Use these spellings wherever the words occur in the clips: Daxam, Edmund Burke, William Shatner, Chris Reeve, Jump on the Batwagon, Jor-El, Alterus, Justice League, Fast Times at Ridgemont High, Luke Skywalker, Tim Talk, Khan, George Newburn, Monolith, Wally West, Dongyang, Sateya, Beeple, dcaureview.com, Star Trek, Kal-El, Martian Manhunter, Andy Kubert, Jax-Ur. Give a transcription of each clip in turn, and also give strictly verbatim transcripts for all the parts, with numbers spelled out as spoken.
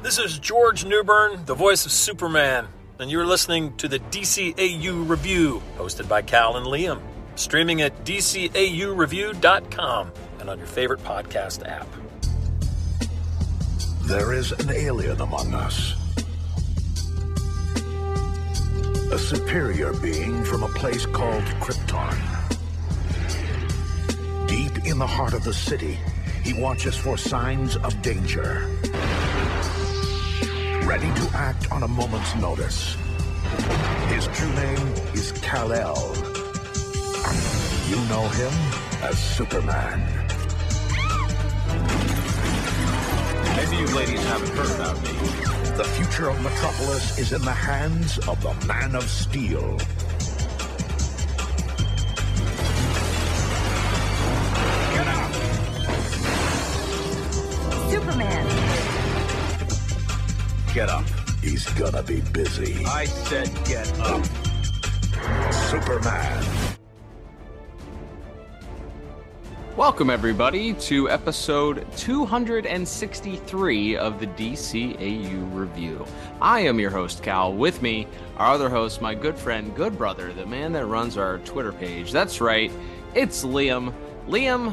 This is George Newburn, the voice of Superman, and you're listening to the D C A U Review, hosted by Cal and Liam, streaming at d c a u review dot com and on your favorite podcast app. There is an alien among us. A superior being from a place called Krypton. Deep in the heart of the city, he watches for signs of danger, ready to act on a moment's notice. His true name is Kal-El. You know him as Superman. Maybe you ladies haven't heard about me. The future of Metropolis is in the hands of the Man of Steel. Get up. He's gonna be busy. I said get up. Superman. Welcome, everybody, to episode two hundred sixty-three of the D C A U Review. I am your host, Cal. With me, our other host, my good friend, good brother, the man that runs our Twitter page. That's right, it's Liam. Liam.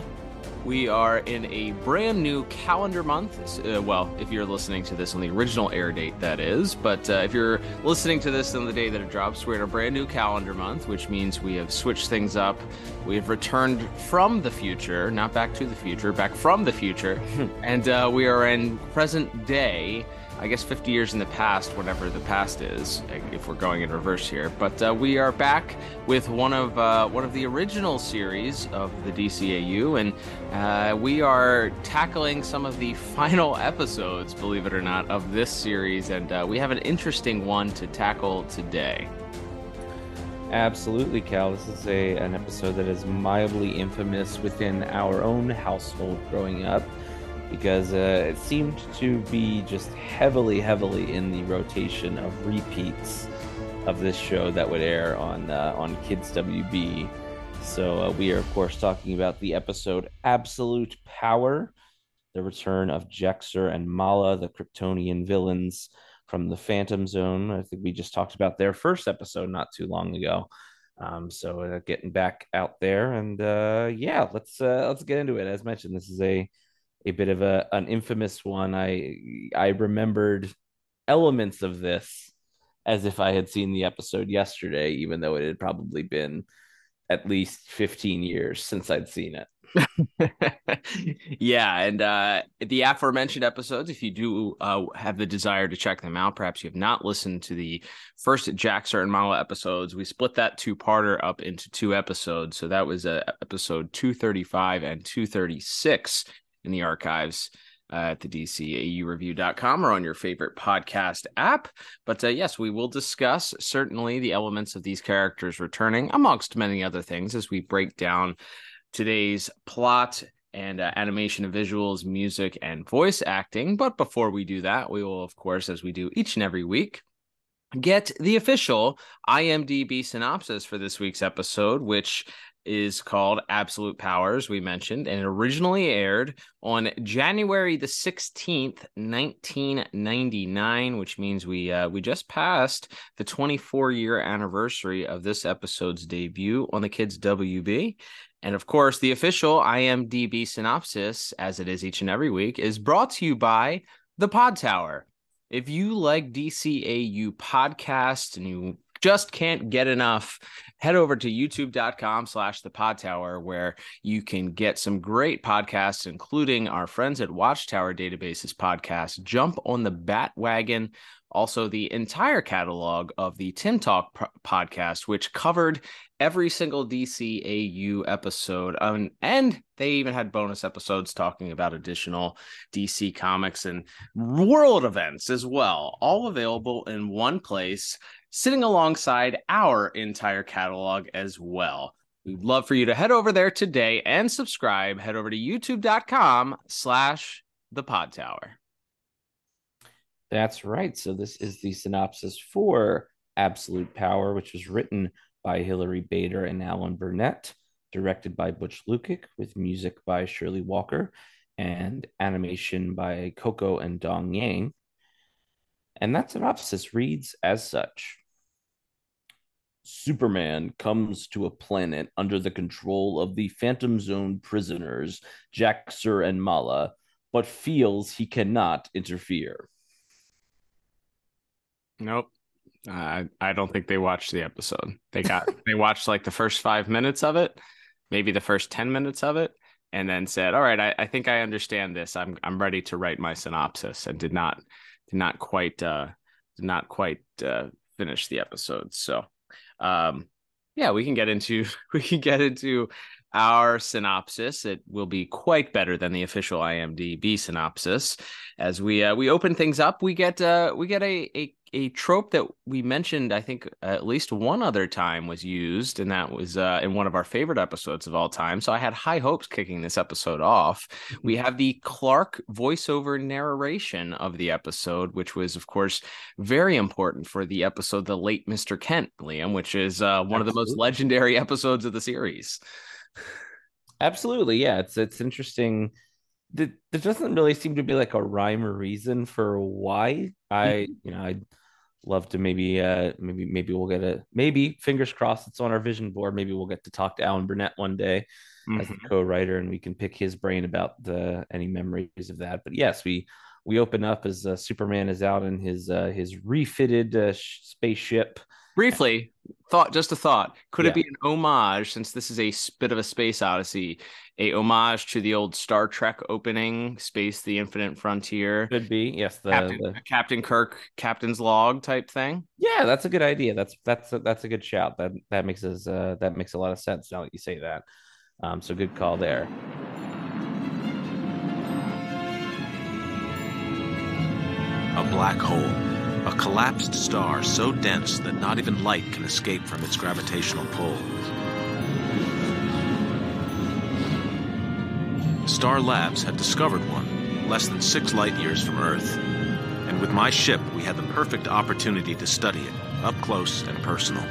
We are in a brand new calendar month. Uh, well, if you're listening to this on the original air date, that is. But uh, if you're listening to this on the day that it drops, we're in a brand new calendar month, which means we have switched things up. We have returned from the future, not back to the future, back from the future. And uh, we are in present day, I guess fifty years in the past, whatever the past is, if we're going in reverse here. But uh, we are back with one of uh, one of the original series of the D C A U, and uh, we are tackling some of the final episodes, believe it or not, of this series, and uh, we have an interesting one to tackle today. Absolutely, Cal. This is a an episode that is mildly infamous within our own household growing up, because uh, it seemed to be just heavily, heavily in the rotation of repeats of this show that would air on uh, on Kids W B. So uh, we are, of course, talking about the episode Absolute Power, the return of Jax-Ur and Mala, the Kryptonian villains from the Phantom Zone. I think we just talked about their first episode not too long ago. Um, so uh, getting back out there, and uh, yeah, let's uh, let's get into it. As mentioned, this is a A bit of a an infamous one. I I remembered elements of this as if I had seen the episode yesterday, even though it had probably been at least fifteen years since I'd seen it. Yeah, and uh, the aforementioned episodes, if you do uh, have the desire to check them out, perhaps you have not listened to the first Jax-Ur and Mala episodes. We split that two-parter up into two episodes, so that was uh, episode two thirty-five and two thirty-six. In the archives uh, at the d c a u review dot com or on your favorite podcast app. But uh, yes, we will discuss certainly the elements of these characters returning, amongst many other things, as we break down today's plot and uh, animation and visuals, music, and voice acting. But before we do that, we will, of course, as we do each and every week, get the official I M D B synopsis for this week's episode, which is called Absolute Power, as we mentioned, and originally aired on January the sixteenth, nineteen ninety-nine, which means we uh, we just passed the twenty-four year anniversary of this episode's debut on the Kids W B. And of course, the official I M D B synopsis, as it is each and every week, is brought to you by the Pod Tower. If you like D C A U podcasts and you just can't get enough, head over to youtube.com slash the pod tower, where you can get some great podcasts, including our friends at Watchtower Database's podcast, Jump on the Batwagon. Also, the entire catalog of the Tim Talk p- podcast, which covered every single D C A U episode. Um, and they even had bonus episodes talking about additional D C comics and world events as well, all available in one place, sitting alongside our entire catalog as well. We'd love for you to head over there today and subscribe. Head over to youtube.com slash the pod tower. That's right. So this is the synopsis for Absolute Power, which was written by Hilary Bader and Alan Burnett, directed by Butch Lukic, with music by Shirley Walker and animation by Coco and Dongyang. And that synopsis reads as such. Superman comes to a planet under the control of the Phantom Zone prisoners, Jax-Ur and Mala, but feels he cannot interfere. Nope. Uh, I, I don't think they watched the episode. They got they watched like the first five minutes of it, maybe the first ten minutes of it, and then said, all right, I, I think I understand this. I'm I'm ready to write my synopsis, and did not did not quite uh did not quite uh, finish the episode. So um yeah, we can get into we can get into our synopsis. It will be quite better than the official I M D B synopsis. As we uh, we open things up, we get uh we get a a A trope that we mentioned, I think, at least one other time was used, and that was uh, in one of our favorite episodes of all time. So I had high hopes kicking this episode off. We have the Clark voiceover narration of the episode, which was, of course, very important for the episode The Late Mister Kent, Liam, which is uh, one Absolutely. of the most legendary episodes of the series. Absolutely, yeah. It's, it's interesting. There doesn't really seem to be like a rhyme or reason for why. I, you know, I... Love to maybe, uh, maybe, maybe we'll get a maybe. Fingers crossed, it's on our vision board. Maybe we'll get to talk to Alan Burnett one day mm-hmm. as a co-writer, and we can pick his brain about the any memories of that. But yes, we we open up as uh, Superman is out in his uh, his refitted uh, spaceship. Briefly, thought just a thought. Could yeah. it be an homage, since this is a bit of a space odyssey, a homage to the old Star Trek opening, Space the Infinite Frontier? Could be, yes. The Captain, the... Captain Kirk, Captain's Log type thing. Yeah, that's a good idea. That's that's a, that's a good shout. That that makes us uh, that makes a lot of sense now that you say that. Um, so good call there. A black hole. A collapsed star so dense that not even light can escape from its gravitational pull. Star Labs had discovered one, less than six light years from Earth. And with my ship, we had the perfect opportunity to study it, up close and personal.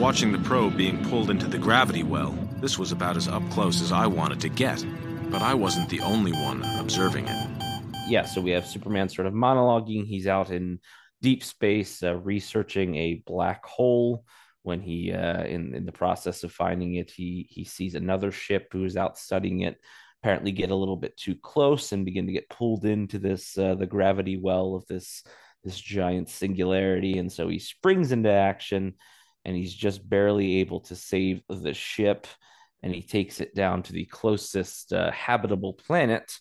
Watching the probe being pulled into the gravity well, this was about as up close as I wanted to get, but I wasn't the only one observing it. Yeah, so we have Superman sort of monologuing. He's out in deep space uh, researching a black hole. When he, uh, in, in the process of finding it, he, he sees another ship who's out studying it, apparently get a little bit too close and begin to get pulled into this uh, the gravity well of this this giant singularity. And so he springs into action, and he's just barely able to save the ship, and he takes it down to the closest uh, habitable planet.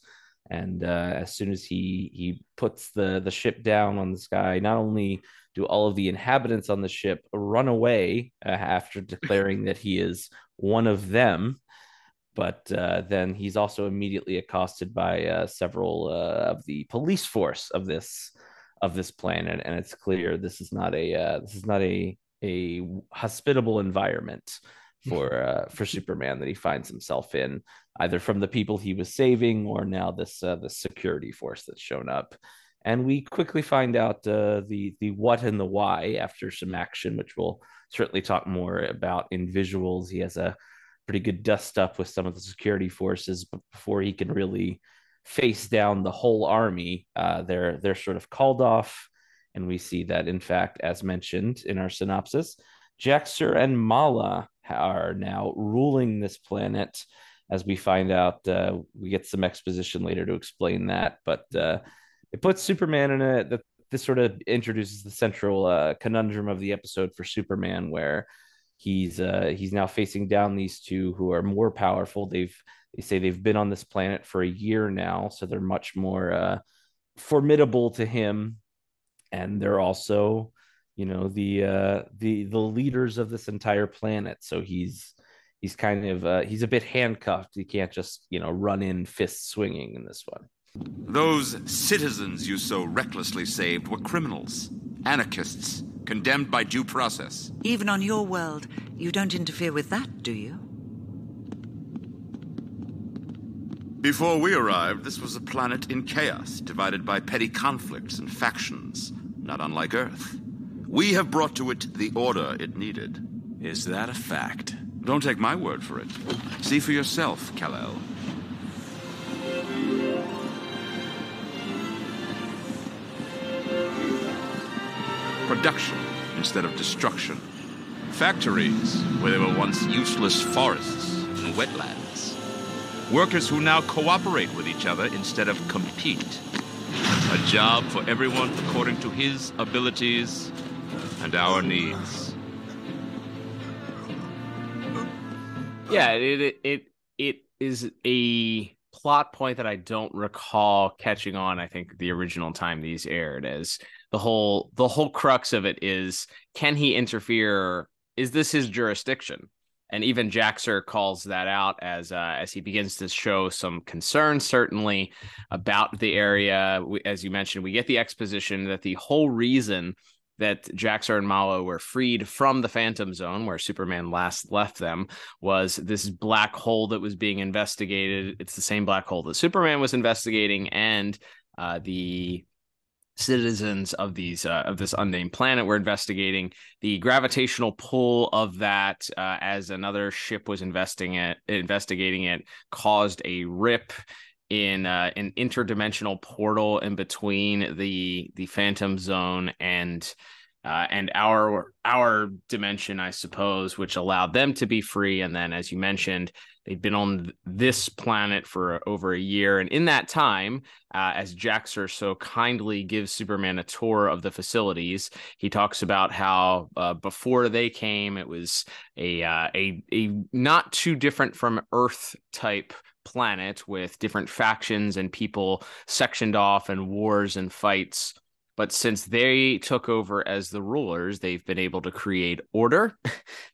And uh, as soon as he he puts the, the ship down on the sky, not only do all of the inhabitants on the ship run away uh, after declaring that he is one of them, but uh, then he's also immediately accosted by uh, several uh, of the police force of this of this planet, and it's clear this is not a uh, this is not a a hospitable environment for uh, for Superman that he finds himself in, either from the people he was saving or now this uh, the security force that's shown up. And we quickly find out uh, the the what and the why after some action, which we'll certainly talk more about in visuals. He has a pretty good dust up with some of the security forces, but before he can really face down the whole army, uh, they're they're sort of called off. And we see that, in fact, as mentioned in our synopsis, Jax-Ur and Mala are now ruling this planet. As we find out, uh, we get some exposition later to explain that. But uh, it puts Superman in a... The, this sort of introduces the central uh, conundrum of the episode for Superman, where he's uh, he's now facing down these two who are more powerful. They've They say they've been on this planet for a year now, so they're much more uh, formidable to him. And they're also, you know, the uh, the the leaders of this entire planet. So he's he's kind of uh, he's a bit handcuffed. He can't just, you know, run in fist swinging in this one. Those citizens you so recklessly saved were criminals, anarchists, condemned by due process. Even on your world, you don't interfere with that, do you? Before we arrived, this was a planet in chaos, divided by petty conflicts and factions, not unlike Earth. We have brought to it the order it needed. Is that a fact? Don't take my word for it. See for yourself, Kal-El. Production instead of destruction. Factories where there were once useless forests and wetlands. Workers who now cooperate with each other instead of compete. A job for everyone according to his abilities and our needs. Yeah, it it it is a plot point that I don't recall catching on, I think, the original time these aired, as the whole the whole crux of it is, can he interfere? Is this his jurisdiction? And even Jax-Ur calls that out as uh, as he begins to show some concern, certainly, about the area. We, as you mentioned, we get the exposition that the whole reason that Jax-Ur and Mala were freed from the Phantom Zone, where Superman last left them, was this black hole that was being investigated. It's the same black hole that Superman was investigating, and uh, the citizens of these uh, of this unnamed planet were investigating the gravitational pull of that, uh, as another ship was investing it, investigating it, caused a rip in uh, an interdimensional portal in between the the Phantom Zone and uh, and our our dimension, I suppose, which allowed them to be free. And then, as you mentioned, they'd been on this planet for over a year. And in that time, uh, as Jax-Ur so kindly gives Superman a tour of the facilities, he talks about how uh, before they came, it was a, uh, a, a not too different from Earth type planet with different factions and people sectioned off and wars and fights. But since they took over as the rulers, they've been able to create order,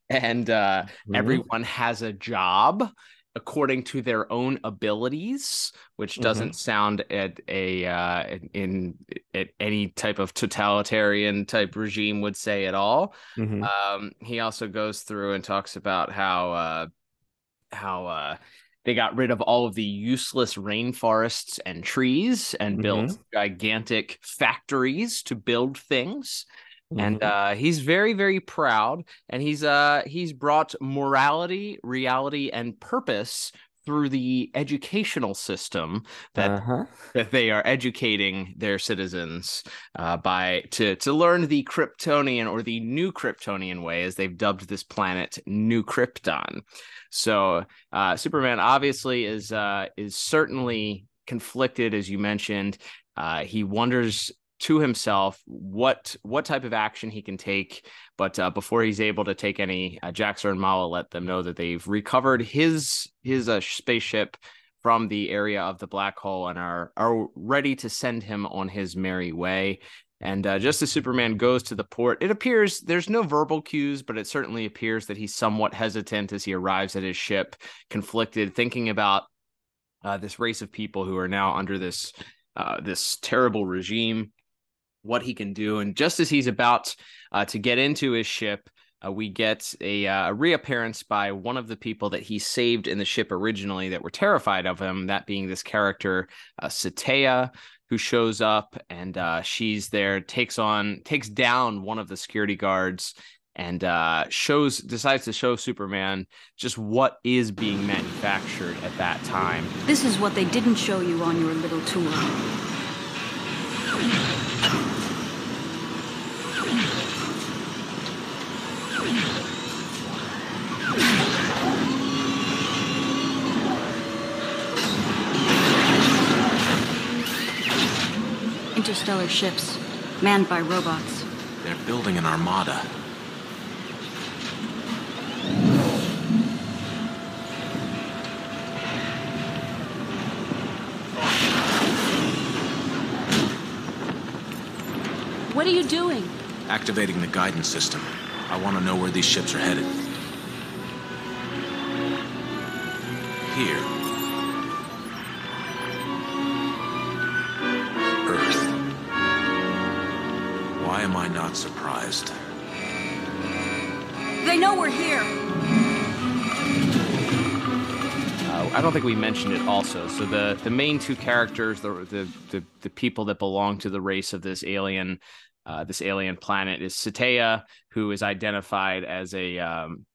and uh, mm-hmm. everyone has a job according to their own abilities, which doesn't mm-hmm. sound at a uh, in at any type of totalitarian type regime would say at all. Mm-hmm. Um, he also goes through and talks about how uh, how. Uh, They got rid of all of the useless rainforests and trees and built mm-hmm. gigantic factories to build things. Mm-hmm. And uh, he's very, very proud. And he's uh, he's brought morality, reality, and purpose through the educational system that uh-huh. that they are educating their citizens uh, by to to learn the Kryptonian, or the New Kryptonian way, as they've dubbed this planet New Krypton. So uh, Superman obviously is uh, is certainly conflicted, as you mentioned. Uh, he wonders to himself what what type of action he can take, but uh, before he's able to take any, uh, Jax-Ur and Mala let them know that they've recovered his his uh, spaceship from the area of the black hole and are are ready to send him on his merry way. And uh, just as Superman goes to the port, it appears there's no verbal cues, but it certainly appears that he's somewhat hesitant as he arrives at his ship, conflicted, thinking about uh, this race of people who are now under this uh, this terrible regime, what he can do. And just as he's about uh, to get into his ship, uh, we get a, uh, a reappearance by one of the people that he saved in the ship originally that were terrified of him, that being this character, uh, Sateya, who shows up, and uh, she's there, takes on, takes down one of the security guards, and uh, shows, decides to show Superman just what is being manufactured at that time. This is what they didn't show you on your little tour. Interstellar ships, manned by robots. They're building an armada. What are you doing? Activating the guidance system. I want to know where these ships are headed. Here. Earth. Why am I not surprised? They know we're here. Uh, I don't think we mentioned it also. So the, the main two characters, the, the the the people that belong to the race of this alien, uh, this alien planet, is Sateya, who is identified as a, um,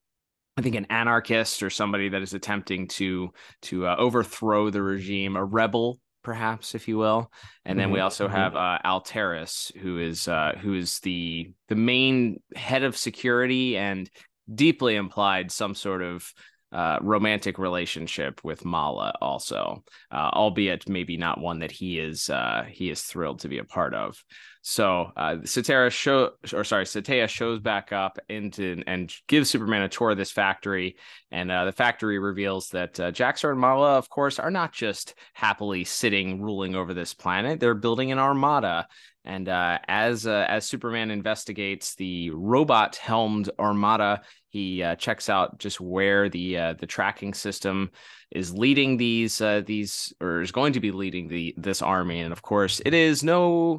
I think, an anarchist or somebody that is attempting to to uh, overthrow the regime, a rebel, perhaps, if you will. And then we also have uh, Alterus, who is uh, who is the the main head of security and deeply implied some sort of Uh, romantic relationship with Mala also, uh, albeit maybe not one that he is uh, he is thrilled to be a part of. So uh, Sateya show or sorry Sateya shows back up into and gives Superman a tour of this factory, and uh, the factory reveals that uh, Jax-Ur and Mala, of course, are not just happily sitting ruling over this planet. They're building an armada. And uh, as uh, as Superman investigates the robot-helmed armada, he uh, checks out just where the uh, the tracking system is leading these uh, these or is going to be leading the this army. And of course, it is no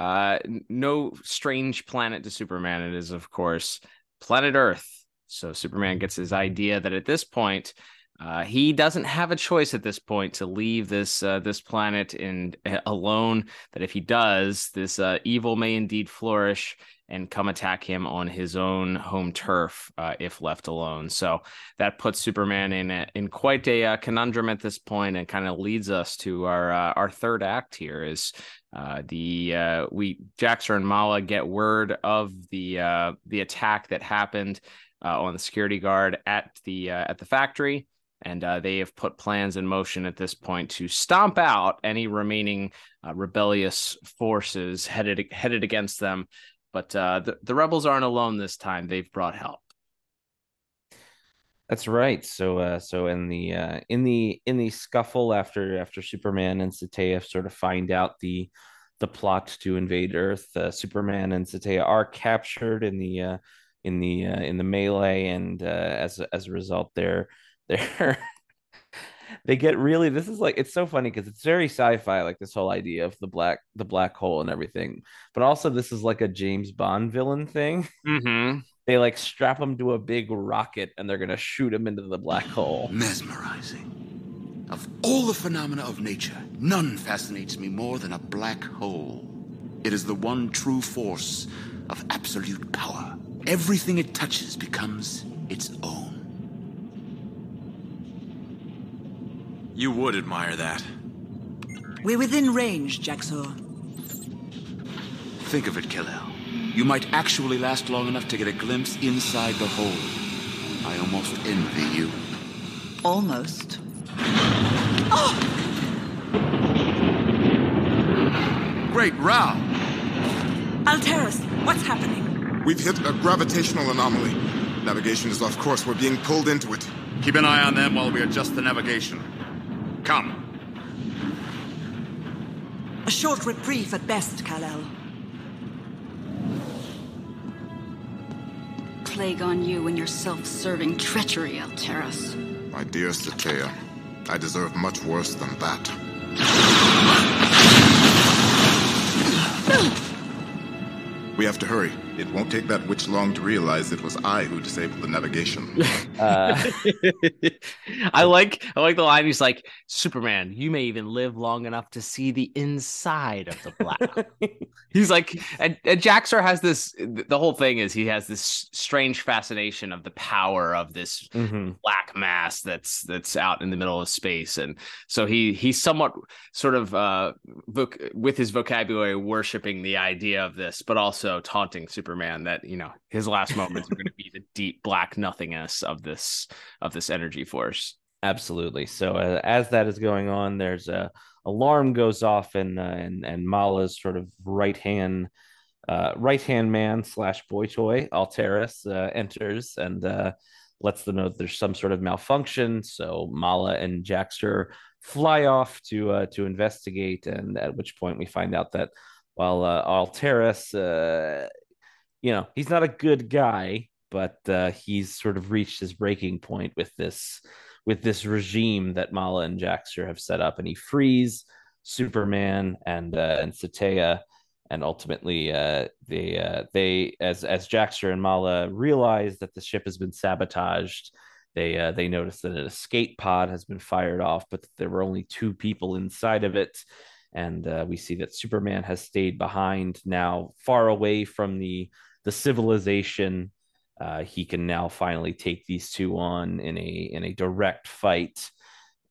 uh, no strange planet to Superman. It is, of course, planet Earth. So Superman gets his idea that at this point, Uh, he doesn't have a choice at this point to leave this uh, this planet in uh, alone, that if he does, this uh, evil may indeed flourish and come attack him on his own home turf uh, if left alone. So that puts Superman in a, in quite a uh, conundrum at this point, and kind of leads us to our uh, our third act here is uh, the uh, we Jax-Ur and Mala get word of the uh, the attack that happened uh, on the security guard at the uh, at the factory. And uh, they have put plans in motion at this point to stomp out any remaining uh, rebellious forces headed headed against them. But uh, the, the rebels aren't alone this time. They've brought help. That's right. So uh, so in the uh, in the in the scuffle after after Superman and Sateya sort of find out the the plot to invade Earth, uh, Superman and Sateya are captured in the uh, in the uh, in the melee, and uh, as as a result, they're There, they get really. This is like it's so funny because it's very sci-fi, like this whole idea of the black, the black hole and everything. But also, this is like a James Bond villain thing. Mm-hmm. They like strap him to a big rocket and they're gonna shoot him into the black hole. Mesmerizing. Of all the phenomena of nature, none fascinates me more than a black hole. It is the one true force of absolute power. Everything it touches becomes its own. You would admire that. We're within range, Jax-Ur. Think of it, Kal-El. You might actually last long enough to get a glimpse inside the hole. I almost envy you. Almost. Oh! Great row! Alterus, what's happening? We've hit a gravitational anomaly. Navigation is off course. We're being pulled into it. Keep an eye on them while we adjust the navigation. Come. A short reprieve at best, Kal-El. Plague on you and your self-serving treachery, Alterus. My dear Sateya, I deserve much worse than that. We have to hurry. It won't take that witch long to realize it was I who disabled the navigation. Uh, I like I like the line. He's like, Superman, you may even live long enough to see the inside of the black hole. He's like, and, and Jax-Ur has this, the whole thing is he has this strange fascination of the power of this mm-hmm. black mass that's that's out in the middle of space. And so he he's somewhat sort of, uh, voc- with his vocabulary, worshiping the idea of this, but also So taunting Superman that, you know, his last moments are going to be the deep black nothingness of this of this energy force. Absolutely. So uh, as that is going on, there's a alarm goes off, and uh, and and Mala's sort of right hand uh, right hand man slash boy toy Alterus uh, enters and uh, lets them know that there's some sort of malfunction. So Mala and Jax-Ur fly off to uh, to investigate, and at which point we find out that. While uh, Alterus, uh, you know, he's not a good guy, but uh, he's sort of reached his breaking point with this with this regime that Mala and Jax-Ur have set up, and he frees Superman and uh, and Sateya, and ultimately uh, they uh, they as as Jax-Ur and Mala realize that the ship has been sabotaged, They uh, they noticed that an escape pod has been fired off, but there were only two people inside of it. And uh, we see that Superman has stayed behind now, far away from the the civilization. Uh, he can now finally take these two on in a in a direct fight.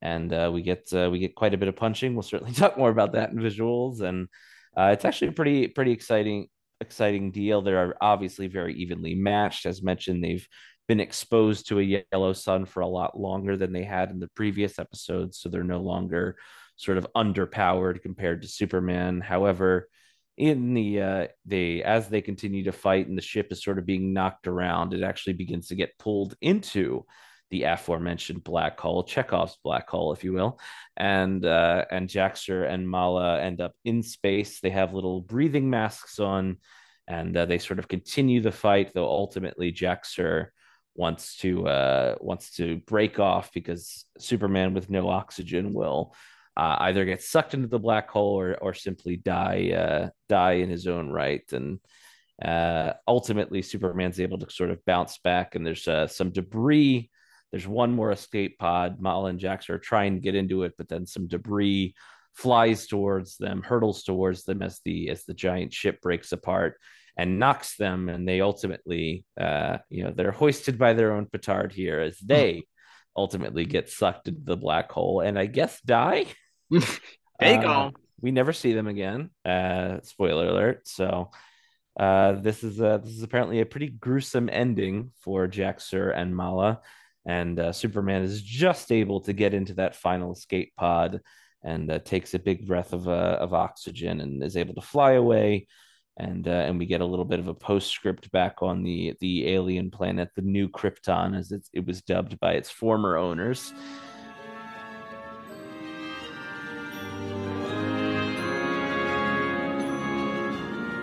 And uh, we get uh, we get quite a bit of punching. We'll certainly talk more about that in visuals. And uh, it's actually a pretty pretty exciting exciting deal. They are obviously very evenly matched. As mentioned, they've been exposed to a yellow sun for a lot longer than they had in the previous episodes, so they're no longer sort of underpowered compared to Superman. However, in the uh, they as they continue to fight and the ship is sort of being knocked around, it actually begins to get pulled into the aforementioned black hole, Chekhov's black hole, if you will, and uh, and Jax-Ur and Mala end up in space. They have little breathing masks on, and uh, they sort of continue the fight. Though ultimately, Jax-Ur wants to uh, wants to break off because Superman with no oxygen will uh, either get sucked into the black hole or or simply die uh, die in his own right. And uh, ultimately, Superman's able to sort of bounce back, and there's uh, some debris. There's one more escape pod. Mala and Jax-Ur are trying to get into it, but then some debris flies towards them, hurtles towards them as the as the giant ship breaks apart and knocks them. And they ultimately, uh, you know, they're hoisted by their own petard here as they ultimately get sucked into the black hole and I guess die. They uh, go. We never see them again. Uh, spoiler alert. So uh, this is a, this is apparently a pretty gruesome ending for Jax-Ur and Mala. And uh, Superman is just able to get into that final escape pod and uh, takes a big breath of uh, of oxygen and is able to fly away. And uh, and we get a little bit of a postscript back on the the alien planet, the New Krypton, as it's, it was dubbed by its former owners.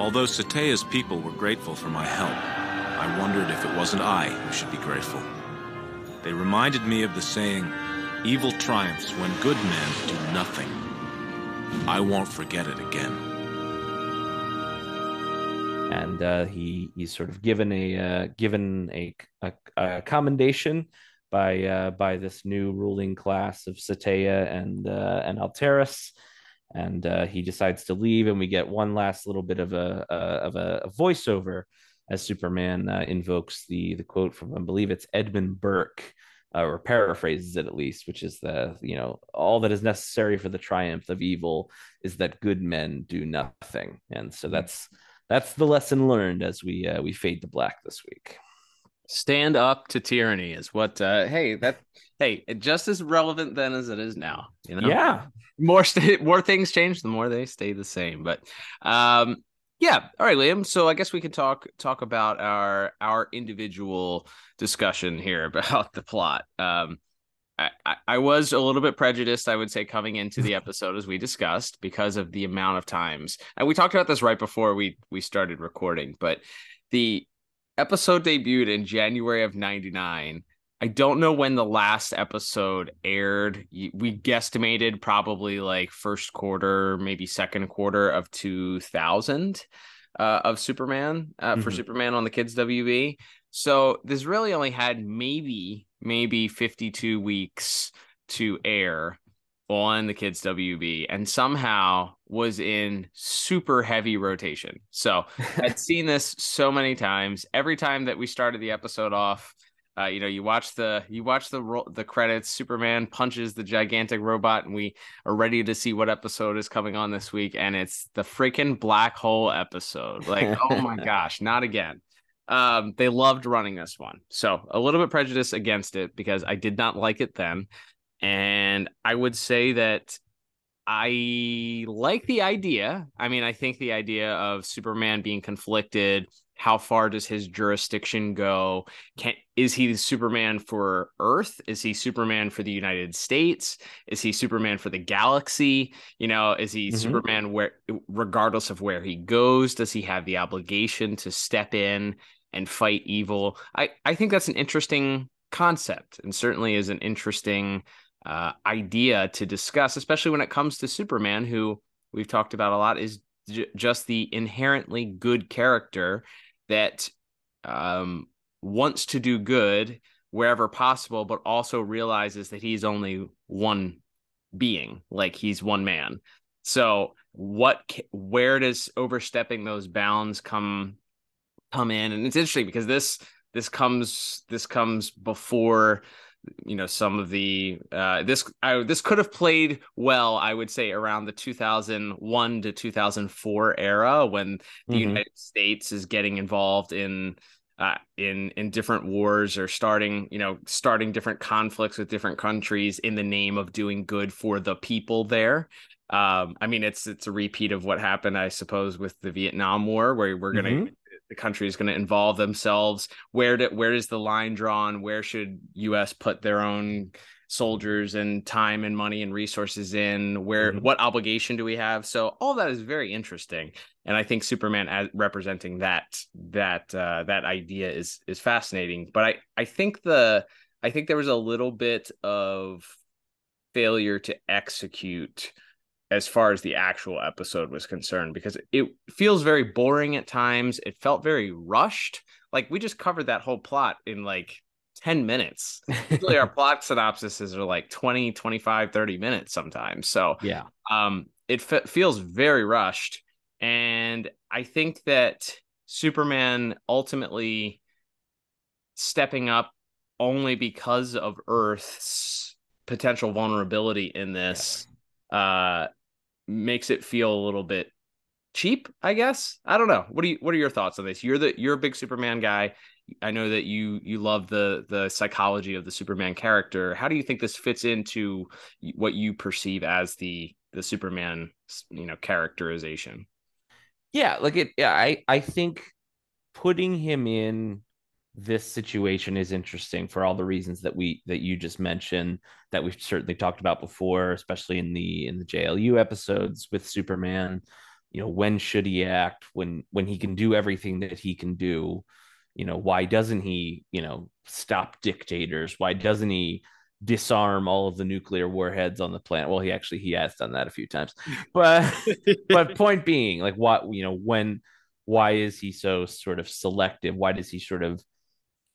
Although Sateya's people were grateful for my help, I wondered if it wasn't I who should be grateful. They reminded me of the saying, evil triumphs when good men do nothing. I won't forget it again. And uh, he he's sort of given a uh, given a, a, a commendation by uh, by this new ruling class of Sateya and uh, and Alterus, and uh, he decides to leave. And we get one last little bit of a, a of a, a voiceover as Superman uh, invokes the the quote from, I believe it's Edmund Burke, uh, or paraphrases it at least, which is the, you know, all that is necessary for the triumph of evil is that good men do nothing. And so that's that's the lesson learned as we uh, we fade to black this week. Stand up to tyranny is what. Uh, hey, that hey, just as relevant then as it is now. You know, yeah. More st- more things change, the more they stay the same. But um. Yeah. All right, Liam. So I guess we can talk talk about our our individual discussion here about the plot. Um, I, I, I was a little bit prejudiced, I would say, coming into the episode, as we discussed, because of the amount of times. And we talked about this right before we we started recording, but the episode debuted in January of ninety-nine. I don't know when the last episode aired. We guesstimated probably like first quarter, maybe second quarter of two thousand uh, of Superman uh, mm-hmm. for Superman on the Kids W B. So this really only had maybe, maybe fifty-two weeks to air on the Kids W B, and somehow was in super heavy rotation. So I'd seen this so many times. Every time that we started the episode off, Uh, you know, you watch the you watch the ro- the credits. Superman punches the gigantic robot, and we are ready to see what episode is coming on this week. And it's the freaking black hole episode. Like, oh my gosh, not again! Um, they loved running this one, so a little bit prejudiced against it because I did not like it then, and I would say that I like the idea. I mean, I think the idea of Superman being conflicted. How far does his jurisdiction go? Can, is he Superman for Earth? Is he Superman for the United States? Is he Superman for the galaxy? You know, is he mm-hmm. Superman where, regardless of where he goes? Does he have the obligation to step in and fight evil? I, I think that's an interesting concept, and certainly is an interesting uh, idea to discuss, especially when it comes to Superman, who we've talked about a lot, is j- just the inherently good character that um, wants to do good, wherever possible, but also realizes that he's only one being, like he's one man. So what, where does overstepping those bounds come, come in? And it's interesting because this, this comes, this comes before, you know, some of the, uh, this, I, this could have played well, I would say around the two thousand one to two thousand four era when the mm-hmm. United States is getting involved in, Uh, in in different wars or starting, you know, starting different conflicts with different countries in the name of doing good for the people there. Um, I mean, it's it's a repeat of what happened, I suppose, with the Vietnam War, where we're going to mm-hmm. the country is going to involve themselves. Where do, where is the line drawn? Where should U S put their own soldiers and time and money and resources in? Where mm-hmm. what obligation do we have? So all that is very interesting, and I think Superman as representing that that uh that idea is is fascinating. But i i think the i think there was a little bit of failure to execute as far as the actual episode was concerned, because it feels very boring at times. It felt very rushed, like we just covered that whole plot in like ten minutes. Usually our plot synopsises are like twenty, twenty-five, thirty minutes sometimes. So yeah, um, it fe- feels very rushed. And I think that Superman ultimately stepping up only because of Earth's potential vulnerability in this yeah. uh, makes it feel a little bit cheap, I guess. I don't know. What do you, what are your thoughts on this? You're the, you're a big Superman guy. I know that you you love the the psychology of the Superman character. How do you think this fits into what you perceive as the the Superman, you know, characterization? Yeah, like it. Yeah, I I think putting him in this situation is interesting for all the reasons that we that you just mentioned, that we've certainly talked about before, especially in the in the J L U episodes with Superman. You know, when should he act? When when he can do everything that he can do. You know, why doesn't he, you know, stop dictators? Why doesn't he disarm all of the nuclear warheads on the planet? Well, he actually, he has done that a few times, but, but point being, like, what, you know, when, why is he so sort of selective? Why does he sort of,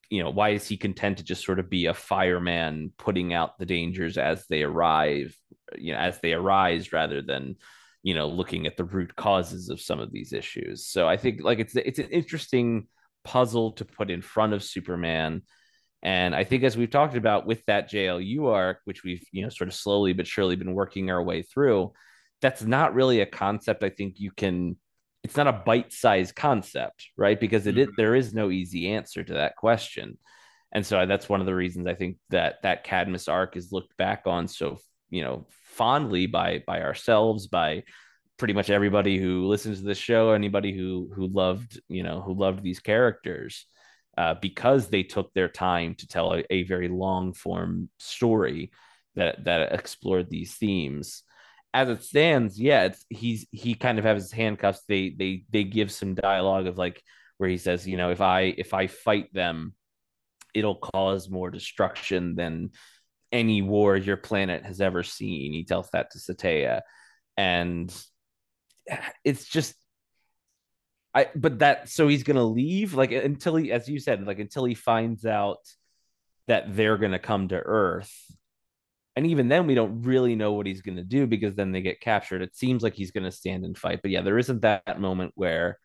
you know, why is he content to just sort of be a fireman putting out the dangers as they arrive, you know, as they arise, rather than, you know, looking at the root causes of some of these issues? So I think like, it's, it's an interesting puzzle to put in front of Superman. And I think, as we've talked about with that J L U arc, which we've, you know, sort of slowly but surely been working our way through, that's not really a concept I think you can, it's not a bite-sized concept, right? Because it, mm-hmm. it there is no easy answer to that question. And so that's one of the reasons I think that that Cadmus arc is looked back on so, you know, fondly by by ourselves, by pretty much everybody who listens to this show, anybody who, who loved, you know, who loved these characters, uh, because they took their time to tell a, a very long form story that, that explored these themes. As it stands, yeah, it's, he's, he kind of has his handcuffs. They, they, they give some dialogue of like, where he says, you know, if I, if I fight them, it'll cause more destruction than any war your planet has ever seen. He tells that to Sateya, and it's just I but that so he's gonna leave, like, until he, as you said, like until he finds out that they're gonna come to Earth. And even then we don't really know what he's gonna do, because then they get captured. It seems like he's gonna stand and fight, but yeah, there isn't that moment where,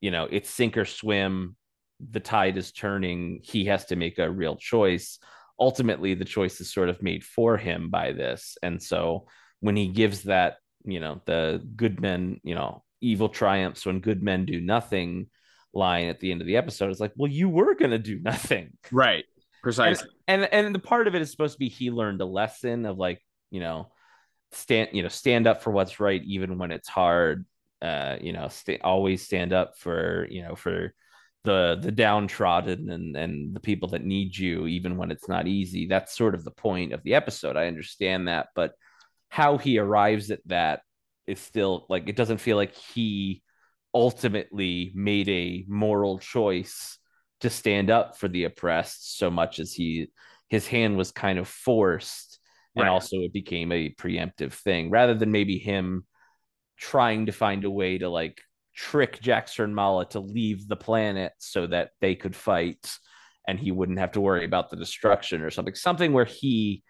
you know, it's sink or swim, the tide is turning, he has to make a real choice. Ultimately the choice is sort of made for him by this. And so when he gives that, you know, the good men, you know, evil triumphs when good men do nothing line at the end of the episode, is like, well, you were going to do nothing. Right. Precisely. And, and, and the part of it is supposed to be, he learned a lesson of like, you know, stand, you know, stand up for what's right, even when it's hard, uh, you know, stay, always stand up for, you know, for the, the downtrodden and, and the people that need you, even when it's not easy. That's sort of the point of the episode. I understand that, but how he arrives at that is still like, it doesn't feel like he ultimately made a moral choice to stand up for the oppressed so much as he, his hand was kind of forced. And right. Also it became a preemptive thing, rather than maybe him trying to find a way to like trick Jax-Ur and Mala to leave the planet so that they could fight and he wouldn't have to worry about the destruction or something, something where he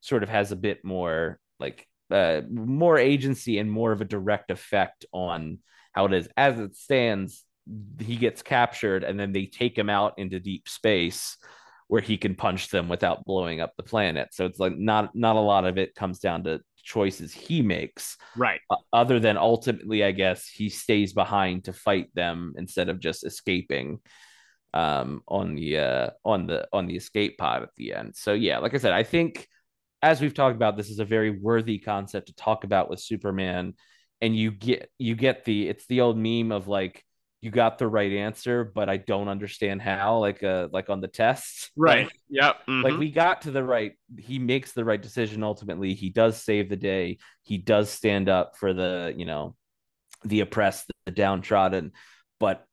sort of has a bit more like uh, more agency and more of a direct effect on how it is. As it stands, he gets captured and then they take him out into deep space where he can punch them without blowing up the planet. So it's like not not a lot of it comes down to choices he makes, right? Uh, other than ultimately, I guess he stays behind to fight them instead of just escaping um, on the uh, on the on the escape pod at the end. So yeah, like I said, I think as we've talked about, this is a very worthy concept to talk about with Superman, and you get you get the it's the old meme of like, you got the right answer, but I don't understand how, like uh like on the test. Right. Like, yep. Mm-hmm. Like we got to the right, he makes the right decision ultimately. He does save the day. He does stand up for the, you know, the oppressed, the downtrodden, but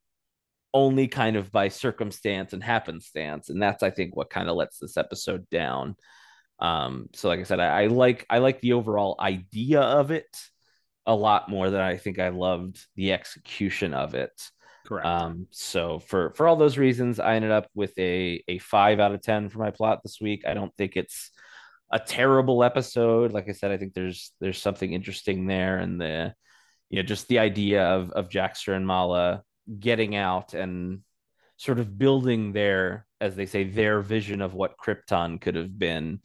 only kind of by circumstance and happenstance. And that's, I think, what kind of lets this episode down. Um, so like I said, I, I like I like the overall idea of it a lot more than I think I loved the execution of it. Correct. Um, so for, for all those reasons, I ended up with a, a five out of ten for my plot this week. I don't think it's a terrible episode. Like I said, I think there's, there's something interesting there. And the, you know, just the idea of, of Jax-Ur and Mala getting out and sort of building their, as they say, their vision of what Krypton could have been.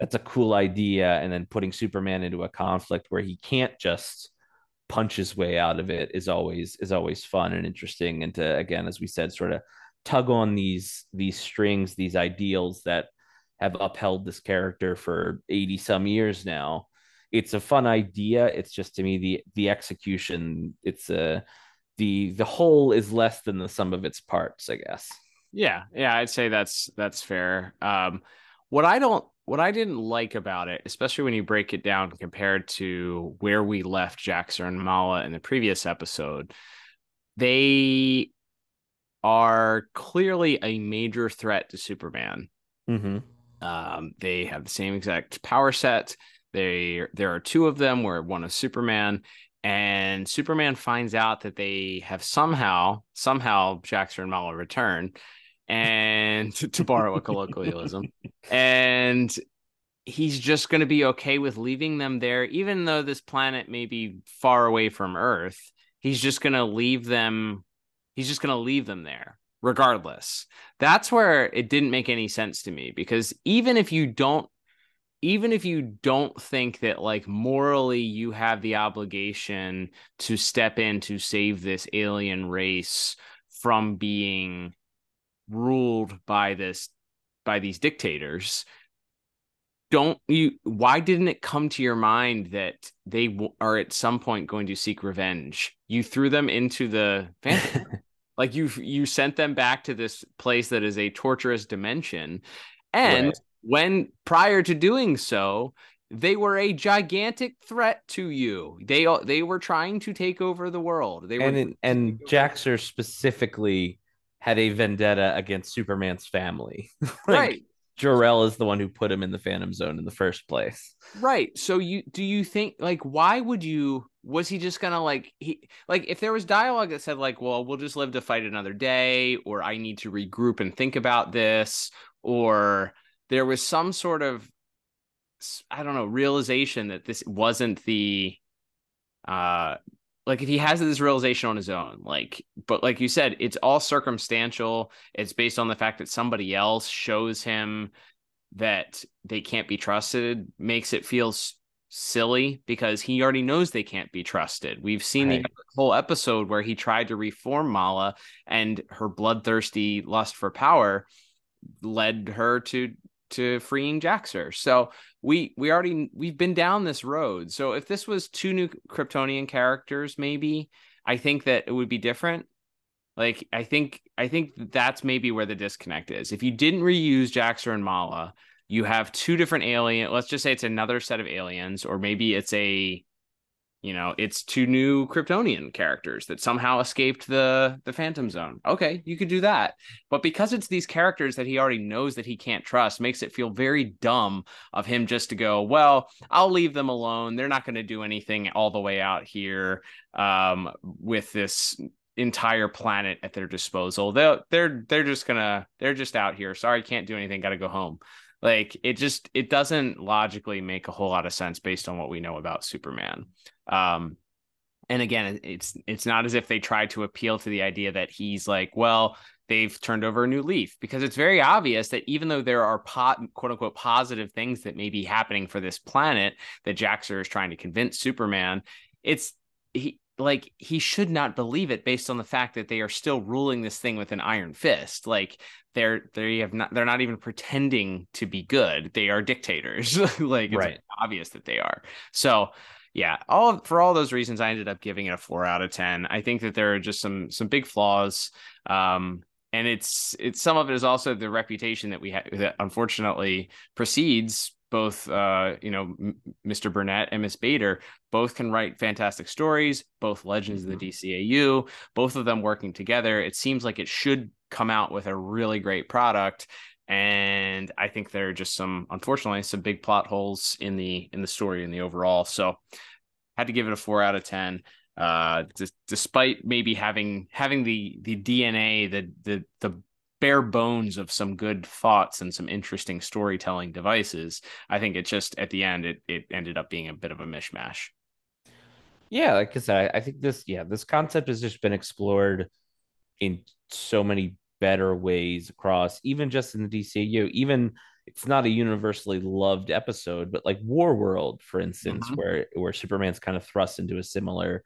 That's a cool idea. And then putting Superman into a conflict where he can't just punch his way out of it is always is always fun and interesting, and to, again, as we said, sort of tug on these these strings, these ideals that have upheld this character for eighty some years now. It's a fun idea. It's just, to me, the the execution, it's a the the whole is less than the sum of its parts, I guess. Yeah, yeah, I'd say that's that's fair. Um, what I don't What I didn't like about it, especially when you break it down compared to where we left Jax-Ur and Mala in the previous episode, they are clearly a major threat to Superman. Mm-hmm. Um, they have the same exact power set. They, there are two of them, where one is Superman, and Superman finds out that they have somehow, somehow Jax-Ur and Mala return. And to, to borrow a colloquialism, and he's just going to be okay with leaving them there, even though this planet may be far away from Earth. He's just going to leave them. He's just going to leave them there regardless. That's where it didn't make any sense to me, because even if you don't, even if you don't think that, like, morally you have the obligation to step in to save this alien race from being ruled by this by these dictators, don't you why didn't it come to your mind that they w- are at some point going to seek revenge? You threw them into the Phantom. Like you you sent them back to this place that is a torturous dimension, and right. when prior to doing so, they were a gigantic threat to you. They they were trying to take over the world. They were and and Jax-Ur specifically had a vendetta against Superman's family. Like, right. Jor-El is the one who put him in the Phantom Zone in the first place. Right. So you do you think, like, why would you, was he just gonna, like, he, like, if there was dialogue that said, like, well, we'll just live to fight another day, or I need to regroup and think about this, or there was some sort of, I don't know, realization that this wasn't the uh like, if he has this realization on his own, like, but like you said, it's all circumstantial. It's based on the fact that somebody else shows him that they can't be trusted, makes it feel s- silly because he already knows they can't be trusted. We've seen right. the whole episode where he tried to reform Mala, and her bloodthirsty lust for power led her to to freeing Jax-Ur. So we we already we've been down this road. So if this was two new Kryptonian characters, maybe I think that it would be different. Like, I think I think that's maybe where the disconnect is. If you didn't reuse Jax-Ur and Mala, you have two different alien. Let's just say it's another set of aliens, or maybe it's a, you know, it's two new Kryptonian characters that somehow escaped the, the Phantom Zone. Okay, you could do that. But because it's these characters that he already knows that he can't trust, makes it feel very dumb of him just to go, well, I'll leave them alone. They're not going to do anything all the way out here um, with this entire planet at their disposal. They're they're they're just gonna they're just out here. Sorry, can't do anything. Got to go home. Like it just it doesn't logically make a whole lot of sense based on what we know about Superman. Um, and again, it's it's not as if they tried to appeal to the idea that he's like, well, they've turned over a new leaf, because it's very obvious that even though there are pot, quote unquote positive things that may be happening for this planet that Jax-Ur is trying to convince Superman, it's he. Like, he should not believe it based on the fact that they are still ruling this thing with an iron fist. Like, they're they have not they're not even pretending to be good. They are dictators. Like, it's right. obvious that they are. So yeah, all for all those reasons, I ended up giving it a four out of ten. I think that there are just some some big flaws. Um, and it's it's some of it is also the reputation that we ha- that unfortunately precedes. Both, uh, you know, Mister Burnett and Miss Bader both can write fantastic stories, both legends mm-hmm. of the D C A U, both of them working together. It seems like it should come out with a really great product. And I think there are just some, unfortunately, some big plot holes in the in the story and the overall. So had to give it a four out of ten. Uh, d- despite maybe having having the the D N A, the the the bare bones of some good thoughts and some interesting storytelling devices, I think it just at the end it it ended up being a bit of a mishmash. Yeah, like I said, I think this yeah this concept has just been explored in so many better ways across, even just in the D C A U. Even it's not a universally loved episode, but like War World, for instance, mm-hmm. where where Superman's kind of thrust into a similar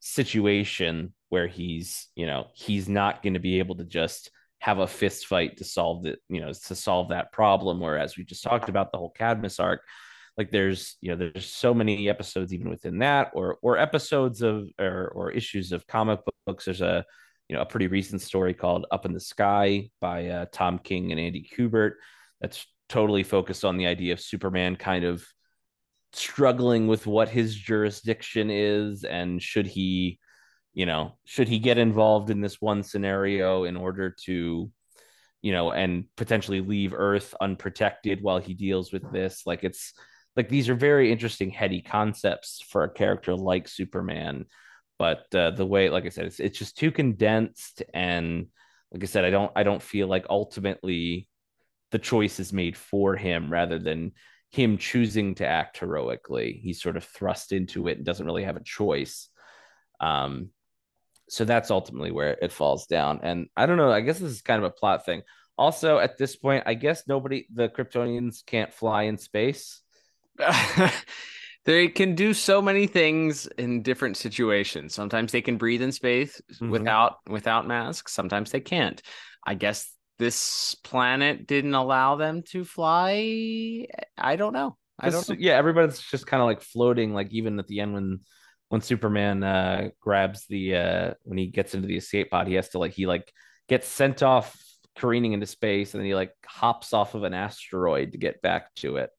situation where he's you know he's not going to be able to just have a fist fight to solve it, you know, to solve that problem. Whereas we just talked about the whole Cadmus arc, like there's, you know, there's so many episodes even within that, or or episodes of or or issues of comic books. There's a, you know, a pretty recent story called Up in the Sky by uh, Tom King and Andy Kubert that's totally focused on the idea of Superman kind of struggling with what his jurisdiction is and should he. You know, should he get involved in this one scenario in order to, you know, and potentially leave Earth unprotected while he deals with this? Like, it's like these are very interesting, heady concepts for a character like Superman. But uh, the way, like I said, it's it's just too condensed. And like I said, I don't I don't feel like ultimately the choice is made for him rather than him choosing to act heroically. He's sort of thrust into it and doesn't really have a choice. Um, So that's ultimately where it falls down. And I don't know, I guess this is kind of a plot thing. Also, at this point, I guess nobody, the Kryptonians can't fly in space. They can do so many things in different situations. Sometimes they can breathe in space mm-hmm. without without masks. Sometimes they can't. I guess this planet didn't allow them to fly. I don't know. I don't know. Yeah, everybody's just kind of like floating, like even at the end when... when Superman uh, grabs the, uh, when he gets into the escape pod, he has to like, he like gets sent off careening into space and then he like hops off of an asteroid to get back to it.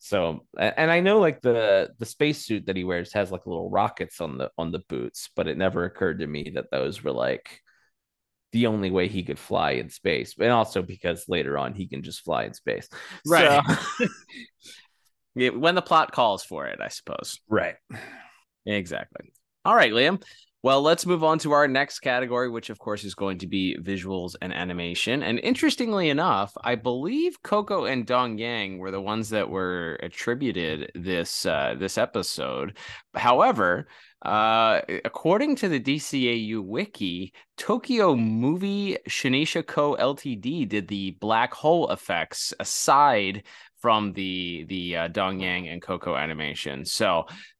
So, and I know like the, the spacesuit that he wears has like little rockets on the, on the boots, but it never occurred to me that those were like the only way he could fly in space. And also because later on he can just fly in space. Right. So... when the plot calls for it, I suppose. Right. Exactly. All right, Liam. Well, let's move on to our next category, which, of course, is going to be visuals and animation. And interestingly enough, I believe Coco and Dongyang were the ones that were attributed this uh, this episode. However, uh, according to the D C A U wiki, Tokyo Movie Shinichi Co. Limited did the black hole effects aside from the the uh, Dongyang and Coco animation. So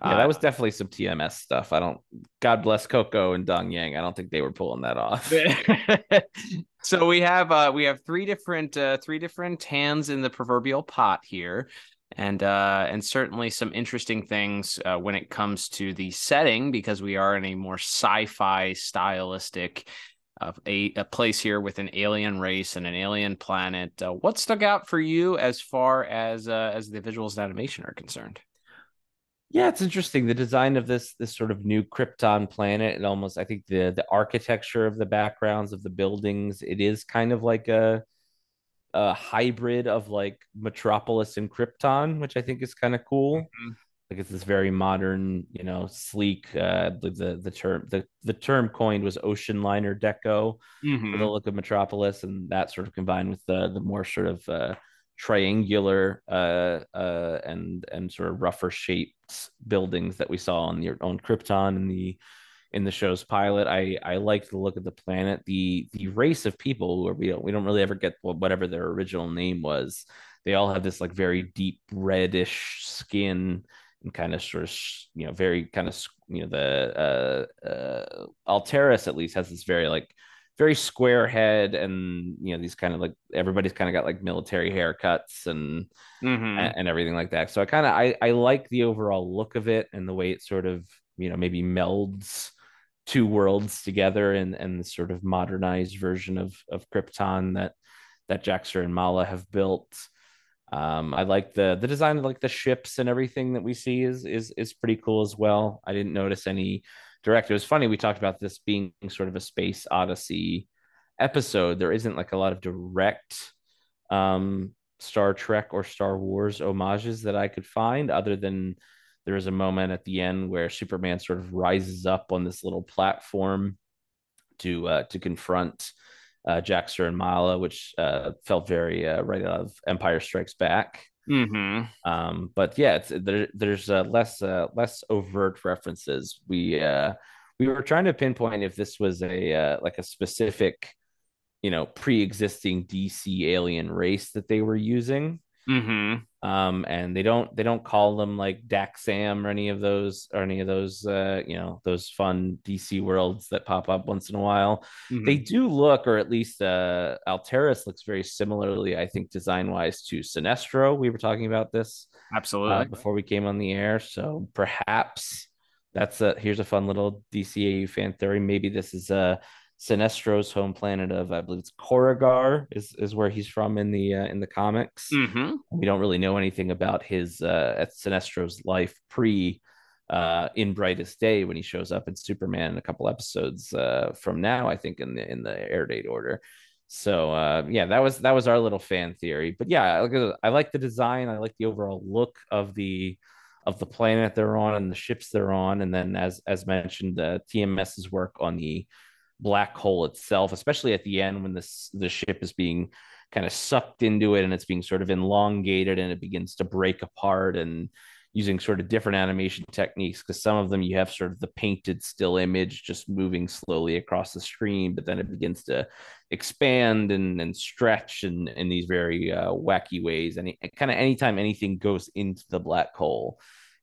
uh, yeah, that was definitely some T M S stuff. I don't, God bless Coco and Dongyang. I don't think they were pulling that off. So we have uh, we have three different uh, three different hands in the proverbial pot here. And uh, and certainly some interesting things uh, when it comes to the setting, because we are in a more sci-fi stylistic of a, a place here with an alien race and an alien planet. Uh, what stuck out for you as far as uh, as the visuals and animation are concerned? Yeah, it's interesting. The design of this this sort of new Krypton planet, and almost I think the the architecture of the backgrounds of the buildings, it is kind of like a a hybrid of like Metropolis and Krypton, which I think is kind of cool. Mm-hmm. Like it's this very modern, you know, sleek. Uh, the the term the the term coined was ocean liner deco, mm-hmm. for the look of Metropolis, and that sort of combined with the the more sort of uh, triangular uh, uh, and and sort of rougher shaped buildings that we saw on the on Krypton in the in the show's pilot. I I liked the look of the planet. The the race of people who are, we don't we don't really ever get whatever their original name was. They all have this like very deep reddish skin. And kind of sort of, you know, very kind of, you know, the uh, uh, Alterus at least has this very like very square head, and you know these kind of like everybody's kind of got like military haircuts and mm-hmm. and, and everything like that. So I kind of I I like the overall look of it and the way it sort of, you know, maybe melds two worlds together and and the sort of modernized version of of Krypton that that Jax-Ur and Mala have built. Um, I like the the design of like the ships and everything that we see is is is pretty cool as well. I didn't notice any direct. It was funny, we talked about this being sort of a space odyssey episode. There isn't like a lot of direct um, Star Trek or Star Wars homages that I could find, other than there is a moment at the end where Superman sort of rises up on this little platform to uh, to confront Uh, Jax-Ur and Mala, which uh, felt very uh, right out of Empire Strikes Back. Mm-hmm. Um, but yeah, it's, there, there's uh, less uh, less overt references. We uh, we were trying to pinpoint if this was a uh, like a specific, you know, pre-existing D C alien race that they were using. Mm-hmm. Um, and they don't they don't call them like Daxam or any of those or any of those uh, you know, those fun D C worlds that pop up once in a while. Mm-hmm. They do look, or at least uh, Alterus looks very similarly, I think, design wise to Sinestro. We were talking about this absolutely uh, before we came on the air, so perhaps that's a here's a fun little D C A U fan theory. Maybe this is a uh, Sinestro's home planet of, I believe it's Korrigar is, is where he's from in the uh, in the comics. Mm-hmm. We don't really know anything about his uh, at Sinestro's life pre uh, In Brightest Day, when he shows up in Superman in a couple episodes uh, from now, I think in the in the air date order. So uh, yeah, that was that was our little fan theory. But yeah, I like the design. I like the overall look of the of the planet they're on and the ships they're on. And then as as mentioned, uh, TMS's work on the black hole itself, especially at the end when this the ship is being kind of sucked into it and it's being sort of elongated and it begins to break apart, and using sort of different animation techniques, because some of them you have sort of the painted still image just moving slowly across the screen, but then it begins to expand and, and stretch in, in these very uh, wacky ways. And kind of anytime anything goes into the black hole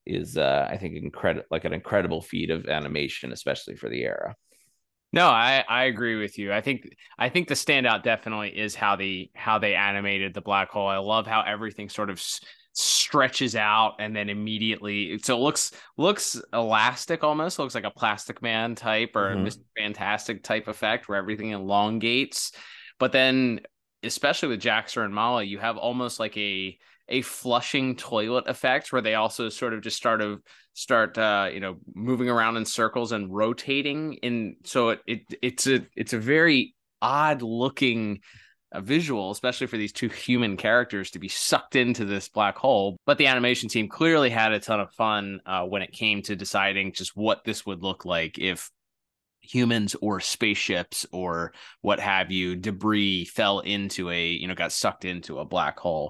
is uh, I think incredible, like an incredible feat of animation, especially for the era. No, I, I agree with you. I think I think the standout definitely is how the how they animated the black hole. I love how everything sort of s- stretches out and then immediately, so it looks looks elastic, almost looks like a Plastic Man type or mm-hmm. a Mister Fantastic type effect where everything elongates. But then, especially with Jax-Ur and Mala, you have almost like a a flushing toilet effect where they also sort of just start of start uh you know moving around in circles and rotating, and so it, it it's a it's a very odd looking uh, visual, especially for these two human characters to be sucked into this black hole. But the animation team clearly had a ton of fun uh when it came to deciding just what this would look like if humans or spaceships or what have you, debris fell into a, you know, got sucked into a black hole.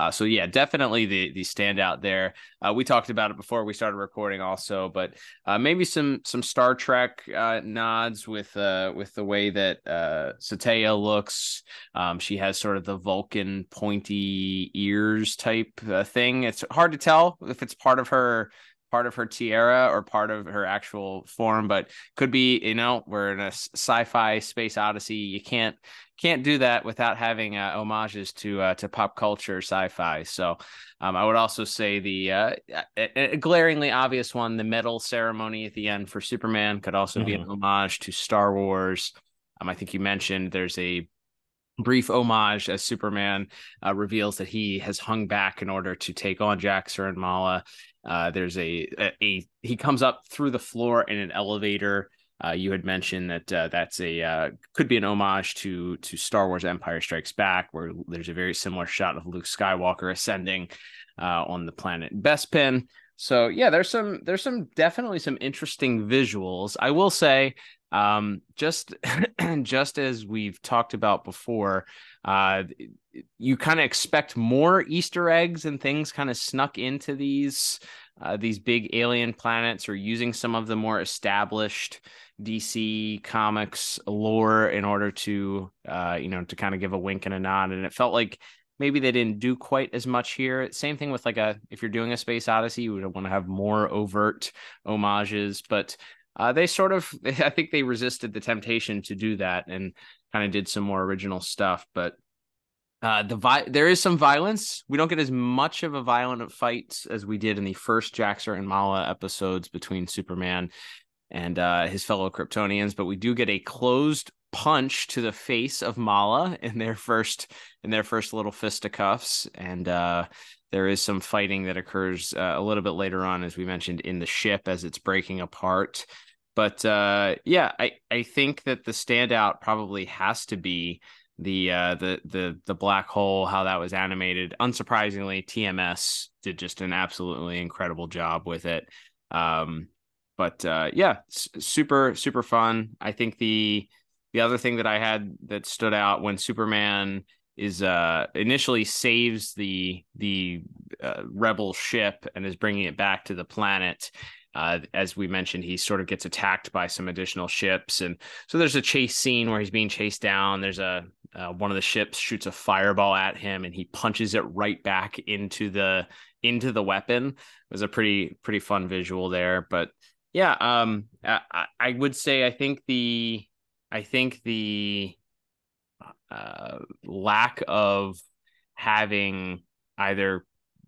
Uh, so yeah, definitely the the standout there. Uh, we talked about it before we started recording also, but uh, maybe some some Star Trek uh, nods with uh, with the way that uh, Sateya looks. Um, she has sort of the Vulcan pointy ears type uh, thing. It's hard to tell if it's part of her part of her tiara or part of her actual form, but could be, you know, we're in a sci-fi space odyssey. You can't can't do that without having uh, homages to uh, to pop culture sci-fi. So um, I would also say the uh, a, a glaringly obvious one, the medal ceremony at the end for Superman, could also mm-hmm. be an homage to Star Wars. Um, I think you mentioned there's a brief homage as Superman uh, reveals that he has hung back in order to take on Jax-Ur and Mala. Uh, there's a, a, a he comes up through the floor in an elevator. Uh, you had mentioned that uh, that's a uh, could be an homage to to Star Wars Empire Strikes Back, where there's a very similar shot of Luke Skywalker ascending uh, on the planet Bespin. So yeah, there's some there's some definitely some interesting visuals. I will say, um, just just as we've talked about before, uh, you kind of expect more Easter eggs and things kind of snuck into these uh, these big alien planets, or using some of the more established D C comics lore in order to uh, you know to kind of give a wink and a nod. And it felt like maybe they didn't do quite as much here. Same thing with like a, if you're doing a space odyssey, you would want to have more overt homages, but uh, they sort of, I think they resisted the temptation to do that and kind of did some more original stuff. But uh, the vi- there is some violence. We don't get as much of a violent fight as we did in the first Jax-Ur and Mala episodes between Superman and uh, his fellow Kryptonians, but we do get a closed punch to the face of Mala in their first in their first little fisticuffs, and uh there is some fighting that occurs uh, a little bit later on, as we mentioned, in the ship as it's breaking apart. But uh yeah I I think that the standout probably has to be the uh the the the black hole, how that was animated. Unsurprisingly, T M S did just an absolutely incredible job with it. Um but uh yeah super super fun. I think the The other thing that I had that stood out when Superman is uh, initially saves the the uh, rebel ship and is bringing it back to the planet. Uh, as we mentioned, he sort of gets attacked by some additional ships, and so there's a chase scene where he's being chased down. There's a uh, one of the ships shoots a fireball at him, and he punches it right back into the into the weapon. It was a pretty pretty fun visual there, but yeah, um, I, I would say I think the I think the uh, lack of having either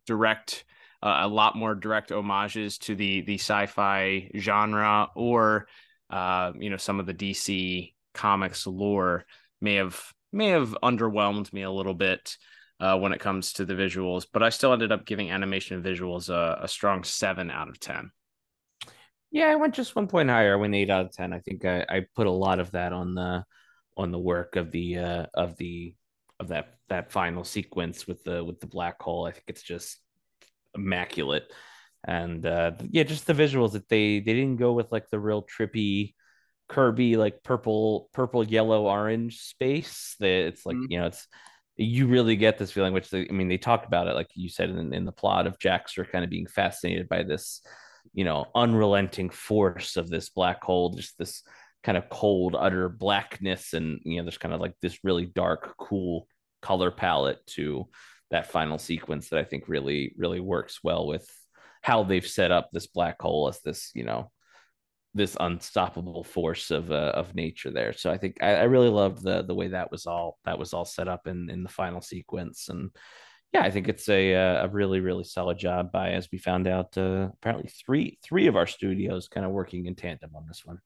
direct, uh, a lot more direct homages to the the sci-fi genre, or uh, you know, some of the D C comics lore may have may have underwhelmed me a little bit uh, when it comes to the visuals. But I still ended up giving animation and visuals a, a strong seven out of ten. Yeah, I went just one point higher. I went eight out of ten. I think I, I put a lot of that on the on the work of the uh, of the of that that final sequence with the with the black hole. I think it's just immaculate, and uh, yeah, just the visuals that they they didn't go with like the real trippy Kirby like purple purple yellow orange space. It's like mm-hmm. you know it's you really get this feeling, which they, I mean they talked about it like you said in, in the plot of Jax-Ur kind of being fascinated by this, you know, unrelenting force of this black hole, just this kind of cold, utter blackness. And, you know, there's kind of like this really dark, cool color palette to that final sequence that I think really, really works well with how they've set up this black hole as this, you know, this unstoppable force of, uh, of nature there. So I think I, I really loved the, the way that was all, that was all set up in, in the final sequence. And, yeah, I think it's a a really, really solid job by, as we found out, uh, apparently three three of our studios kind of working in tandem on this one.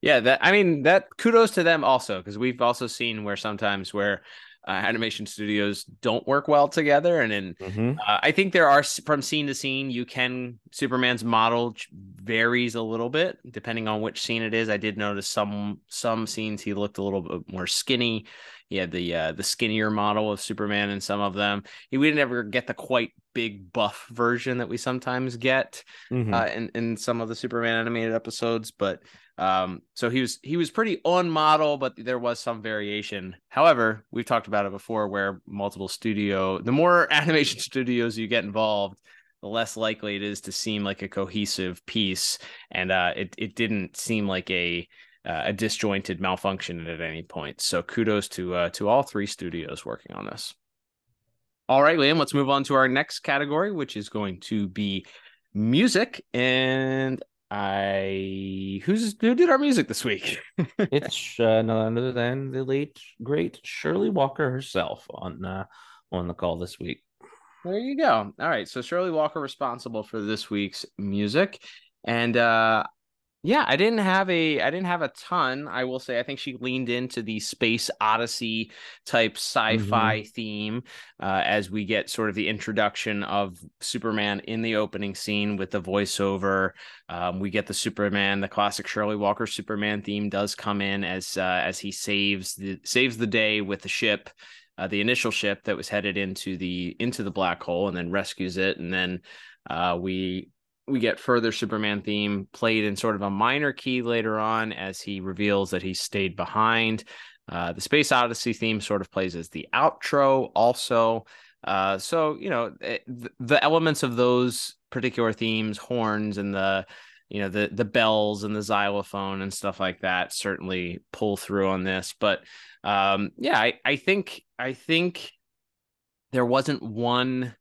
Yeah, that I mean, that kudos to them also, because we've also seen where sometimes where uh, animation studios don't work well together. And then mm-hmm. uh, I think there are from scene to scene, you can Superman's model varies a little bit depending on which scene it is. I did notice some some scenes he looked a little bit more skinny. He had the uh, the skinnier model of Superman in some of them. He, we didn't ever get the quite big buff version that we sometimes get mm-hmm. uh, in in some of the Superman animated episodes. But um, so he was he was pretty on model, but there was some variation. However, we've talked about it before, where multiple studio, the more animation studios you get involved, the less likely it is to seem like a cohesive piece, and uh, it it didn't seem like a Uh, a disjointed malfunction at any point. So kudos to uh, to all three studios working on this. All right, Liam, let's move on to our next category, which is going to be music. And I who's who did our music this week? It's uh, none other than the late great Shirley Walker herself on uh, on the call this week. There you go. All right, so Shirley Walker responsible for this week's music, and uh yeah, I didn't have a I didn't have a ton. I will say I think she leaned into the space odyssey type sci-fi mm-hmm. theme uh, as we get sort of the introduction of Superman in the opening scene with the voiceover. Um, we get the Superman, the classic Shirley Walker Superman theme does come in as uh, as he saves the saves the day with the ship, uh, the initial ship that was headed into the into the black hole, and then rescues it, and then uh, we. we get further Superman theme played in sort of a minor key later on as he reveals that he stayed behind. Uh, the Space Odyssey theme sort of plays as the outro also. Uh, so, you know, it, the elements of those particular themes, horns and the, you know, the, the bells and the xylophone and stuff like that certainly pull through on this. But um, yeah, I, I think, I think there wasn't one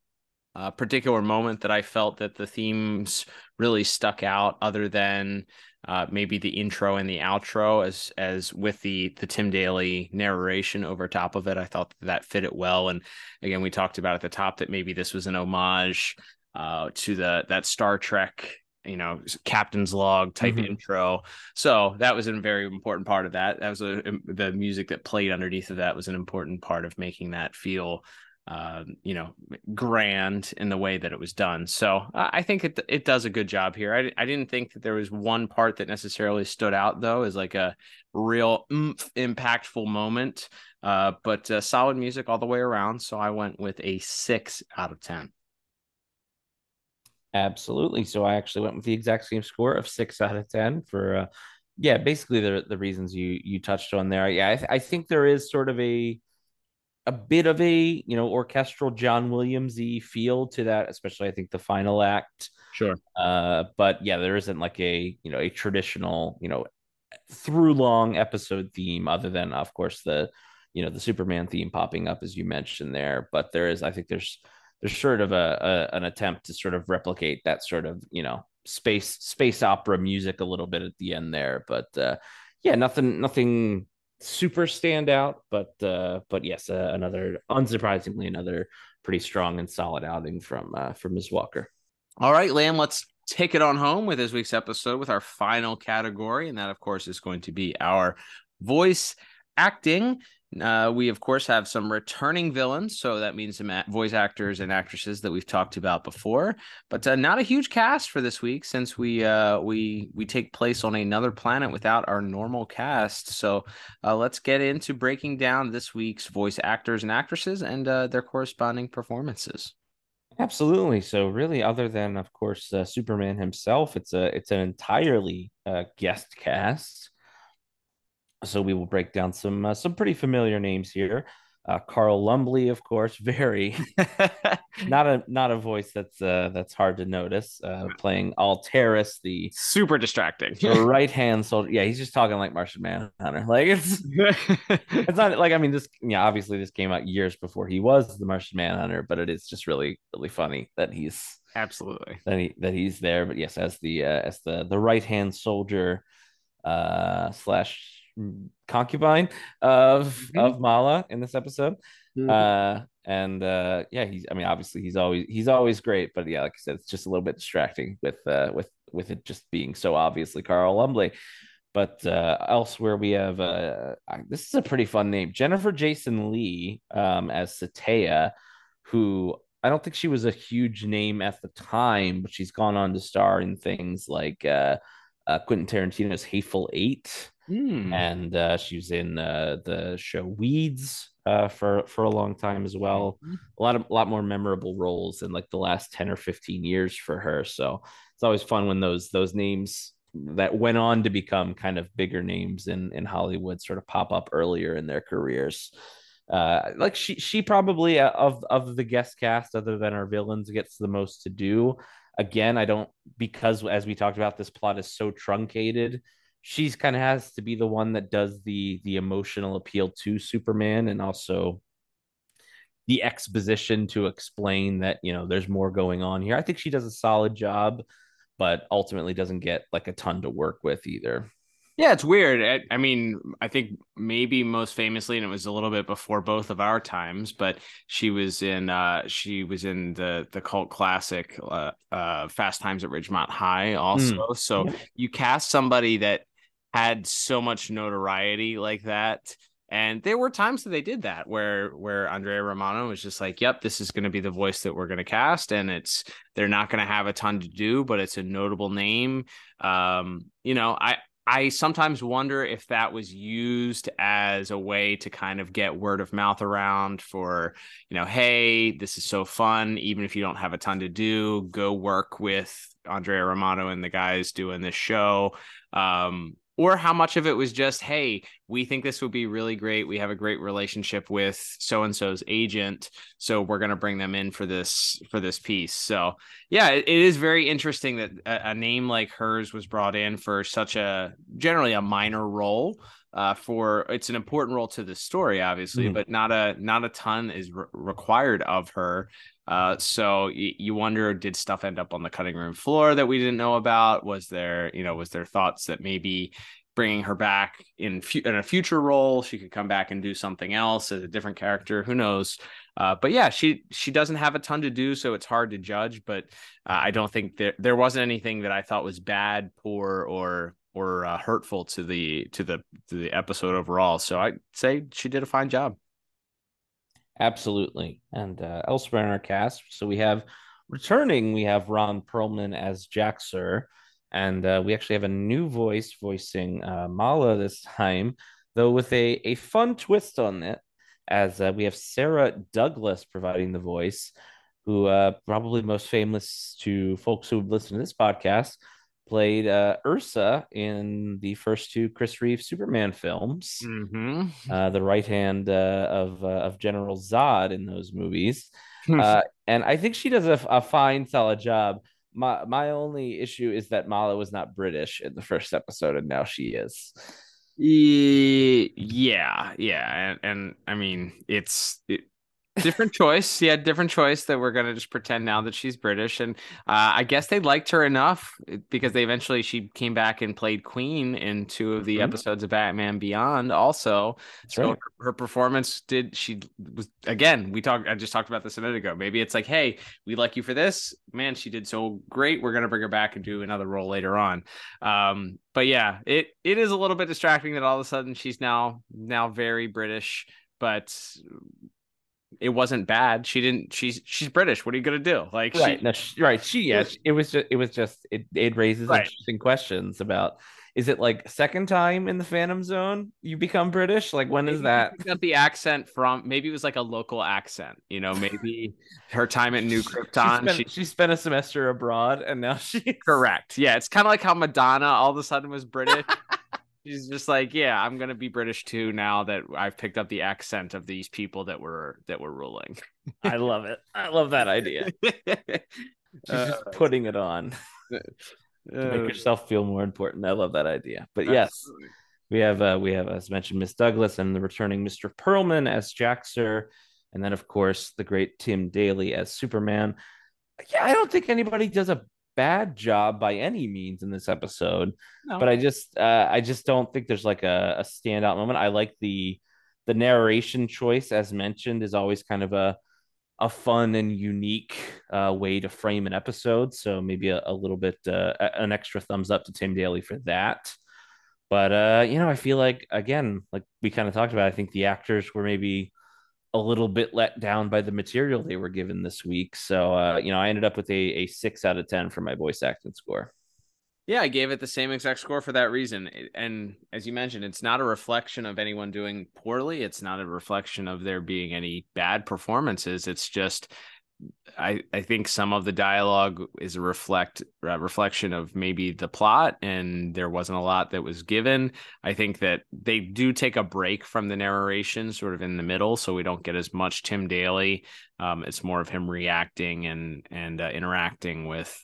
uh, particular moment that I felt that the themes really stuck out other than uh, maybe the intro and the outro as, as with the, the Tim Daly narration over top of it. I thought that fit it well. And again, we talked about at the top that maybe this was an homage uh, to the, that Star Trek, you know, captain's log type mm-hmm. intro. So that was a very important part of that. That was a, the music that played underneath of that was an important part of making that feel, uh, you know, grand in the way that it was done. So uh, I think it it does a good job here. I, I didn't think that there was one part that necessarily stood out though, as like a real oomph, impactful moment, uh, but uh, solid music all the way around. So I went with a six out of ten. Absolutely. So I actually went with the exact same score of six out of ten for, uh, yeah, basically the the reasons you you touched on there. Yeah, I, th- I think there is sort of a a bit of a, you know, orchestral John Williams-y feel to that, especially I think the final act. Sure. Uh, but yeah, there isn't like a, you know, a traditional, you know, through long episode theme other than, of course, the, you know, the Superman theme popping up, as you mentioned there. But there is, I think there's, there's sort of a, a an attempt to sort of replicate that sort of, you know, space space opera music a little bit at the end there. But uh, yeah, nothing nothing super standout. But uh, but yes, uh, another unsurprisingly another pretty strong and solid outing from uh, from Miz Walker. All right, Liam, let's take it on home with this week's episode with our final category, and that of course is going to be our voice acting. Uh, we, of course, have some returning villains, so that means some voice actors and actresses that we've talked about before, but uh, not a huge cast for this week since we uh, we we take place on another planet without our normal cast. So uh, let's get into breaking down this week's voice actors and actresses and uh, their corresponding performances. Absolutely. So really, other than, of course, uh, Superman himself, it's a it's an entirely uh, guest cast. So we will break down some uh, some pretty familiar names here. Uh, Carl Lumbly, of course, very not a not a voice that's uh, that's hard to notice. Uh, playing Alterus, the super distracting right hand soldier. Yeah, he's just talking like Martian Manhunter. Like it's it's not like I mean this. Yeah, obviously this came out years before he was the Martian Manhunter, but it is just really really funny that he's absolutely that he that he's there. But yes, as the uh, as the the right hand soldier uh, slash. concubine of mm-hmm. of Mala in this episode. Mm-hmm. Uh and uh yeah, he's I mean obviously he's always he's always great, but yeah, like I said, it's just a little bit distracting with uh with with it just being so obviously Carl Lumbly. But uh elsewhere we have uh this is a pretty fun name, Jennifer Jason Leigh um as Sateya, who I don't think she was a huge name at the time, but she's gone on to star in things like uh, uh Quentin Tarantino's Hateful Eight. Mm. And uh, she was in uh, the show Weeds uh, for for a long time as well. Mm-hmm. A lot of a lot more memorable roles in like the last ten or fifteen years for her. So it's always fun when those those names that went on to become kind of bigger names in in Hollywood sort of pop up earlier in their careers. Uh, like she she probably uh, of of the guest cast, other than our villains, gets the most to do. Again, I don't because as we talked about, this plot is so truncated. She's kind of has to be the one that does the the emotional appeal to Superman and also the exposition to explain that, you know, there's more going on here. I think she does a solid job, but ultimately doesn't get like a ton to work with either. Yeah, it's weird. I, I mean, I think maybe most famously, and it was a little bit before both of our times, but she was in uh, she was in the the cult classic uh, uh, Fast Times at Ridgemont High also. Mm. So you cast somebody that had so much notoriety like that. And there were times that they did that where where Andrea Romano was just like, yep, this is going to be the voice that we're going to cast. And it's they're not going to have a ton to do, but it's a notable name. Um, you know, I. I sometimes wonder if that was used as a way to kind of get word of mouth around for, you know, hey, this is so fun. Even if you don't have a ton to do, go work with Andrea Romano and the guys doing this show, um, or how much of it was just, hey, we think this would be really great. We have a great relationship with so-and-so's agent, so we're going to bring them in for this, for this piece. So yeah, it, it is very interesting that a, a name like hers was brought in for such a generally a minor role. Uh, for it's an important role to the story, obviously, mm-hmm. but not a not a ton is re- required of her. Uh, so y- you wonder, did stuff end up on the cutting room floor that we didn't know about? Was there, you know, was there thoughts that maybe bringing her back in, fu- in a future role, she could come back and do something else as a different character? Who knows? Uh, but yeah, she she doesn't have a ton to do, so it's hard to judge. But uh, I don't think there there wasn't anything that I thought was bad, poor, or or uh, hurtful to the to the to the episode overall. So I'd say she did a fine job. Absolutely. And uh, elsewhere in our cast, so we have returning, we have Ron Perlman as Jax-Ur, and uh, we actually have a new voice voicing uh, Mala this time, though with a, a fun twist on it, as uh, we have Sarah Douglas providing the voice, who uh, probably most famous to folks who have listened to this podcast, played uh, Ursa in the first two Chris Reeve Superman films, mm-hmm. uh, the right hand uh, of uh, of General Zod in those movies, uh, and I think she does a, a fine, solid job. My my only issue is that Mala was not British in the first episode, and now she is. Yeah, yeah, and, and I mean it's. It... different choice. Yeah, different choice that we're going to just pretend now that she's British. And uh, I guess they liked her enough because they eventually she came back and played Queen in two of the mm-hmm. episodes of Batman Beyond also. That's so right. her, her performance did she was again, we talked I just talked about this a minute ago. Maybe it's like, hey, we like you for this. Man, she did so great. We're going to bring her back and do another role later on. Um, but yeah, it it is a little bit distracting that all of a sudden she's now now very British, but it wasn't bad. She didn't. She's she's British. What are you gonna do? Like, right? She, no, she, right. She yeah. She, it was just. It was just. It it raises right. interesting questions about. Is it like second time in the Phantom Zone you become British? Like when maybe is that? You got the accent from maybe it was like a local accent. You know, maybe her time at New Krypton. She spent, she, she spent a semester abroad and now she's correct. Yeah, it's kind of like how Madonna all of a sudden was British. She's just like, yeah, I'm going to be British too now that I've picked up the accent of these people that were that were ruling. I love it. I love that idea. She's uh, just putting it on uh, to make yourself feel more important. I love that idea. But yes, absolutely. we have, uh, we have as mentioned, Miss Douglas and the returning Mister Perlman as Jax-Ur. And then, of course, the great Tim Daly as Superman. Yeah, I don't think anybody does a bad job by any means in this episode, no. but I just uh, I just don't think there's like a, a standout moment. I like the the narration choice, as mentioned, is always kind of a a fun and unique uh, way to frame an episode. So maybe a, a little bit uh, an extra thumbs up to Tim Daly for that. But uh, you know, I feel like again, like we kind of talked about, I think the actors were maybe a little bit let down by the material they were given this week. So, uh, you know, I ended up with a, a six out of ten for my voice acting score. Yeah, I gave it the same exact score for that reason. And as you mentioned, it's not a reflection of anyone doing poorly. It's not a reflection of there being any bad performances. It's just, I, I think some of the dialogue is a reflect a reflection of maybe the plot, and there wasn't a lot that was given. I think that they do take a break from the narration sort of in the middle, so we don't get as much Tim Daly. Um, it's more of him reacting and and uh, interacting with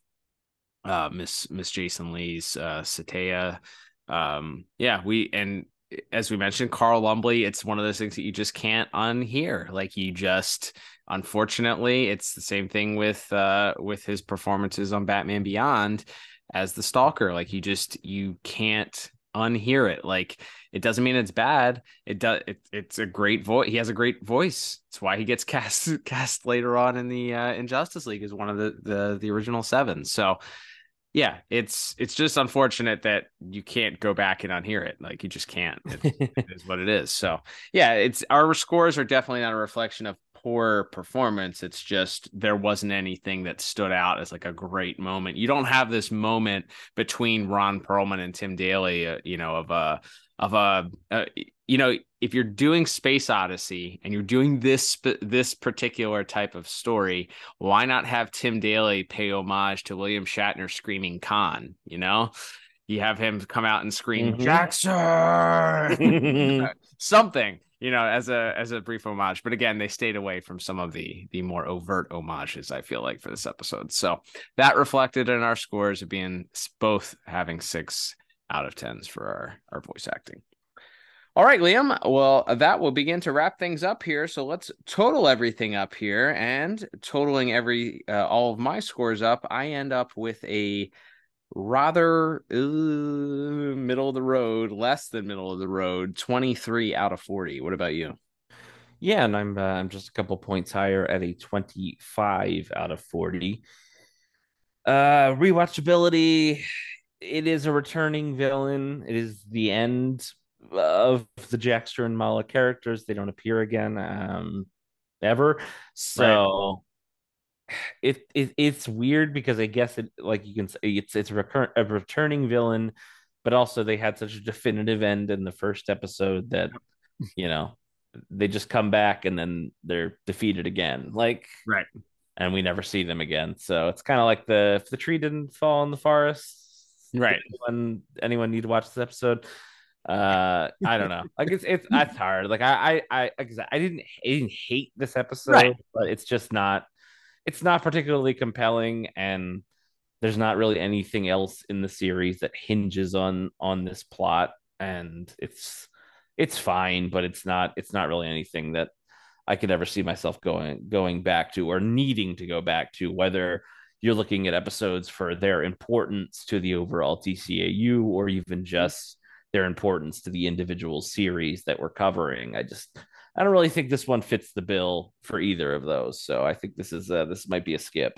uh, Miss Miss Jason Lee's uh, Sateya. Um, yeah, we and as we mentioned, Carl Lumbly. It's one of those things that you just can't unhear. Like you just. Unfortunately, it's the same thing with uh, with his performances on Batman Beyond as the Stalker. Like you just you can't unhear it. Like it doesn't mean it's bad. It does. It, it's a great voice. He has a great voice. It's why he gets cast cast later on in the uh, in Justice League as one of the, the the original seven. So yeah, it's it's just unfortunate that you can't go back and unhear it. Like you just can't. It, it is what it is. So yeah, it's our scores are definitely not a reflection of poor performance. It's just there wasn't anything that stood out as like a great moment. You don't have this moment between Ron Perlman and Tim Daly, uh, you know, of a of a uh, you know, if you're doing Space Odyssey and you're doing this this particular type of story, why not have Tim Daly pay homage to William Shatner screaming Khan? You know, you have him come out and scream mm-hmm. Jax-Ur something, you know, as a as a brief homage. But again, they stayed away from some of the the more overt homages, I feel like, for this episode. So that reflected in our scores of being both having six out of tens for our, our voice acting. All right, Liam. Well, that will begin to wrap things up here. So let's total everything up here, and totaling every uh, all of my scores up, I end up with a rather uh, middle of the road, less than middle of the road, twenty-three out of forty. What about you? Yeah, and I'm uh, I'm just a couple points higher at a twenty-five out of forty. Uh, rewatchability. It is a returning villain. It is the end of the Jax-Ur and Mala characters. They don't appear again um ever, so right. it, it it's weird because I guess it, like you can say, it's it's a, recur- a returning villain, but also they had such a definitive end in the first episode that, you know, they just come back and then they're defeated again, like right, and we never see them again. So it's kind of like the if the tree didn't fall in the forest, right? Anyone, anyone need to watch this episode? uh I don't know, like it's it's that's hard. Like I I I, I didn't I didn't hate this episode, right. But it's just not it's not particularly compelling, and there's not really anything else in the series that hinges on on this plot, and it's it's fine, but it's not it's not really anything that I could ever see myself going going back to or needing to go back to, whether you're looking at episodes for their importance to the overall D C A U or even just their importance to the individual series that we're covering. I just, I don't really think this one fits the bill for either of those. So I think this is a, this might be a skip.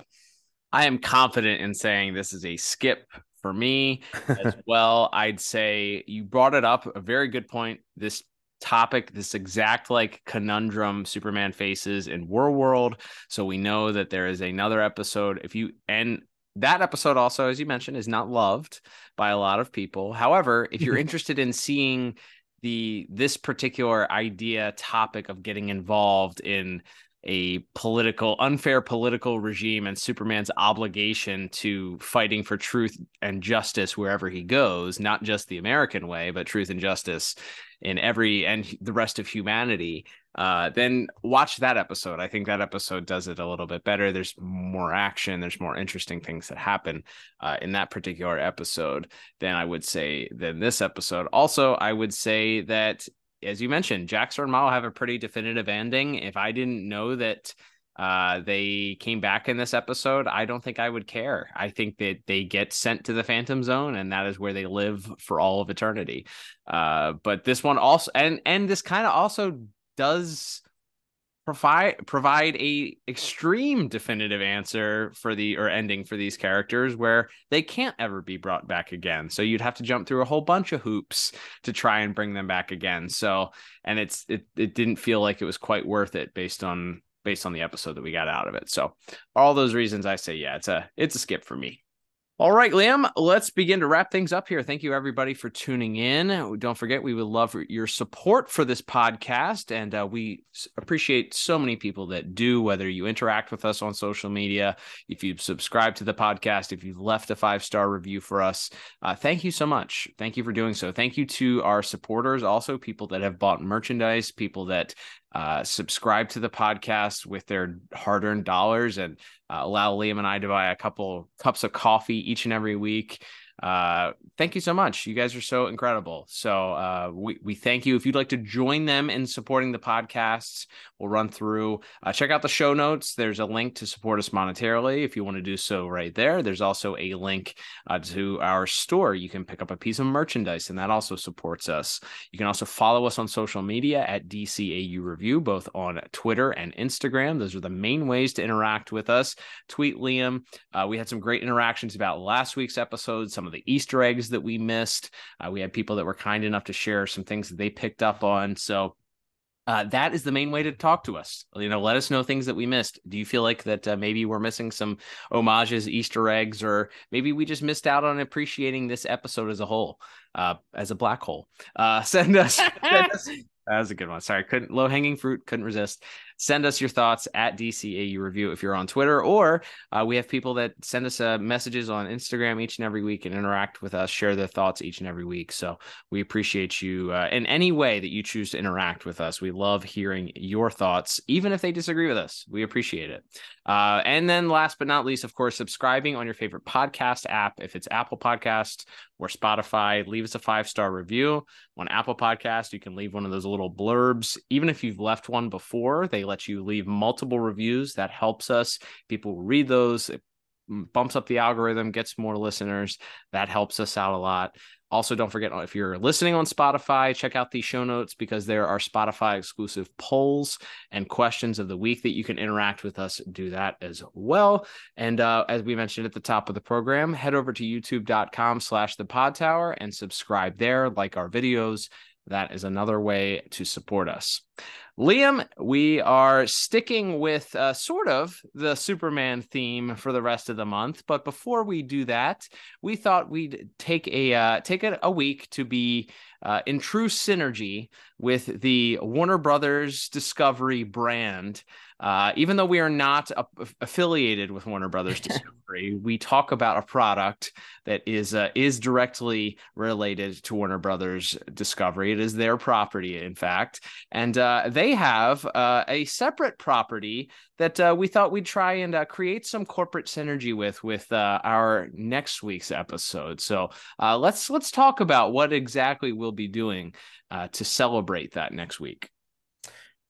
I am confident in saying this is a skip for me as well. I'd say you brought it up, a very good point. This topic, this exact like conundrum Superman faces in War World. So we know that there is another episode. If you, and that episode also, as you mentioned, is not loved by a lot of people. However, if you're interested in seeing the this particular idea topic of getting involved in a political, unfair political regime and Superman's obligation to fighting for truth and justice wherever he goes, not just the American way, but truth and justice in every and the rest of humanity, uh, then watch that episode. I think that episode does it a little bit better. There's more action. There's more interesting things that happen uh, in that particular episode than I would say than this episode. Also, I would say that, as you mentioned, Jax-Ur and Mala have a pretty definitive ending. If I didn't know that uh, they came back in this episode, I don't think I would care. I think that they get sent to the Phantom Zone, and that is where they live for all of eternity. Uh, but this one also, and and this kind of also does provide provide a extreme definitive answer for the or ending for these characters, where they can't ever be brought back again, so you'd have to jump through a whole bunch of hoops to try and bring them back again. So and it's it it didn't feel like it was quite worth it based on based on the episode that we got out of it. So all those reasons, I say yeah, it's a it's a skip for me. All right, Liam, let's begin to wrap things up here. Thank you, everybody, for tuning in. Don't forget, we would love your support for this podcast, and uh, we appreciate so many people that do, whether you interact with us on social media, if you've subscribed to the podcast, if you've left a five-star review for us. Uh, thank you so much. Thank you for doing so. Thank you to our supporters, also people that have bought merchandise, people that Uh, subscribe to the podcast with their hard-earned dollars, and uh, allow Liam and I to buy a couple cups of coffee each and every week. Uh, thank you so much. You guys are so incredible. So uh, we, we thank you. If you'd like to join them in supporting the podcasts, we'll run through. Uh, check out the show notes. There's a link to support us monetarily if you want to do so right there. There's also a link uh, to our store. You can pick up a piece of merchandise, and that also supports us. You can also follow us on social media at D C A U Review, both on Twitter and Instagram. Those are the main ways to interact with us. Tweet Liam. Uh, we had some great interactions about last week's episode, some of the Easter eggs that we missed. Uh, we had people that were kind enough to share some things that they picked up on. So uh, that is the main way to talk to us. You know, let us know things that we missed. Do you feel like that uh, maybe we're missing some homages, Easter eggs, or maybe we just missed out on appreciating this episode as a whole, uh, as a black hole? Uh, send us... send us That was a good one. Sorry, couldn't low hanging fruit, couldn't resist. Send us your thoughts at D C A U Review if you're on Twitter, or uh, we have people that send us uh, messages on Instagram each and every week and interact with us, share their thoughts each and every week. So we appreciate you uh, in any way that you choose to interact with us. We love hearing your thoughts, even if they disagree with us. We appreciate it. Uh, and then last but not least, of course, subscribing on your favorite podcast app. If it's Apple Podcasts or Spotify, leave us a five-star review. On Apple Podcasts, you can leave one of those little blurbs. Even if you've left one before, they let you leave multiple reviews. That helps us. People read those. It bumps up the algorithm, gets more listeners. That helps us out a lot. Also, don't forget, if you're listening on Spotify, check out the show notes, because there are Spotify exclusive polls and questions of the week that you can interact with us. Do that as well. And uh, as we mentioned at the top of the program, head over to youtube.com slash the pod tower and subscribe there, like our videos. That is another way to support us. Liam, we are sticking with uh, sort of the Superman theme for the rest of the month. But before we do that, we thought we'd take a uh, take a, a week to be uh, in true synergy with the Warner Brothers Discovery brand. Uh, even though we are not a- affiliated with Warner Brothers Discovery, we talk about a product that is uh, is directly related to Warner Brothers Discovery. It is their property, in fact. And uh, they have uh, a separate property that uh, we thought we'd try and uh, create some corporate synergy with with uh, our next week's episode. So uh, let's let's talk about what exactly we'll be doing uh, to celebrate that next week.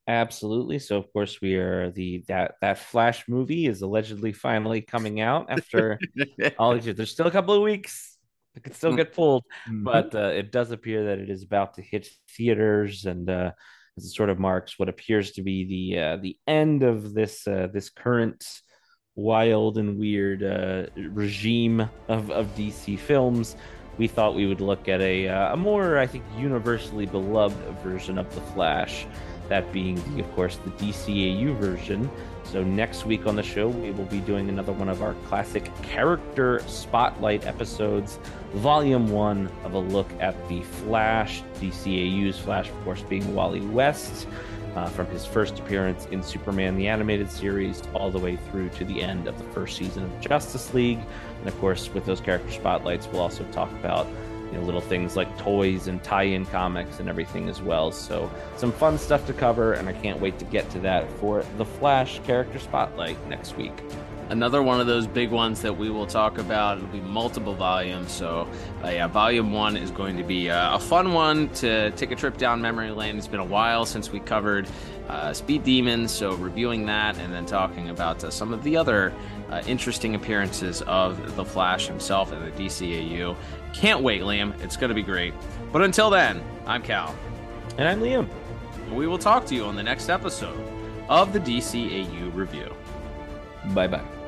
Absolutely. So, of course, we are the that that Flash movie is allegedly finally coming out after all these years. There's still a couple of weeks. It could still get pulled, but uh, it does appear that it is about to hit theaters, and uh, it sort of marks what appears to be the uh, the end of this uh, this current wild and weird uh, regime of of D C films. We thought we would look at a uh, a more, I think, universally beloved version of the Flash. That being, the, of course, the D C A U version. So next week on the show, we will be doing another one of our classic character spotlight episodes, volume one of a look at the Flash, D C A U's Flash, of course, being Wally West, uh, from his first appearance in Superman the Animated Series all the way through to the end of the first season of Justice League. And of course, with those character spotlights, we'll also talk about You know, little things like toys and tie-in comics and everything as well. So some fun stuff to cover, and I can't wait to get to that for the Flash Character Spotlight next week. Another one of those big ones that we will talk about. It'll be multiple volumes. So uh, yeah, volume one is going to be uh, a fun one to take a trip down memory lane. It's been a while since we covered uh, Speed Demon, so reviewing that and then talking about uh, some of the other uh, interesting appearances of the Flash himself in the D C A U. Can't wait, Liam. It's going to be great. But until then, I'm Cal. And I'm Liam. And we will talk to you on the next episode of the D C A U Review. Bye-bye.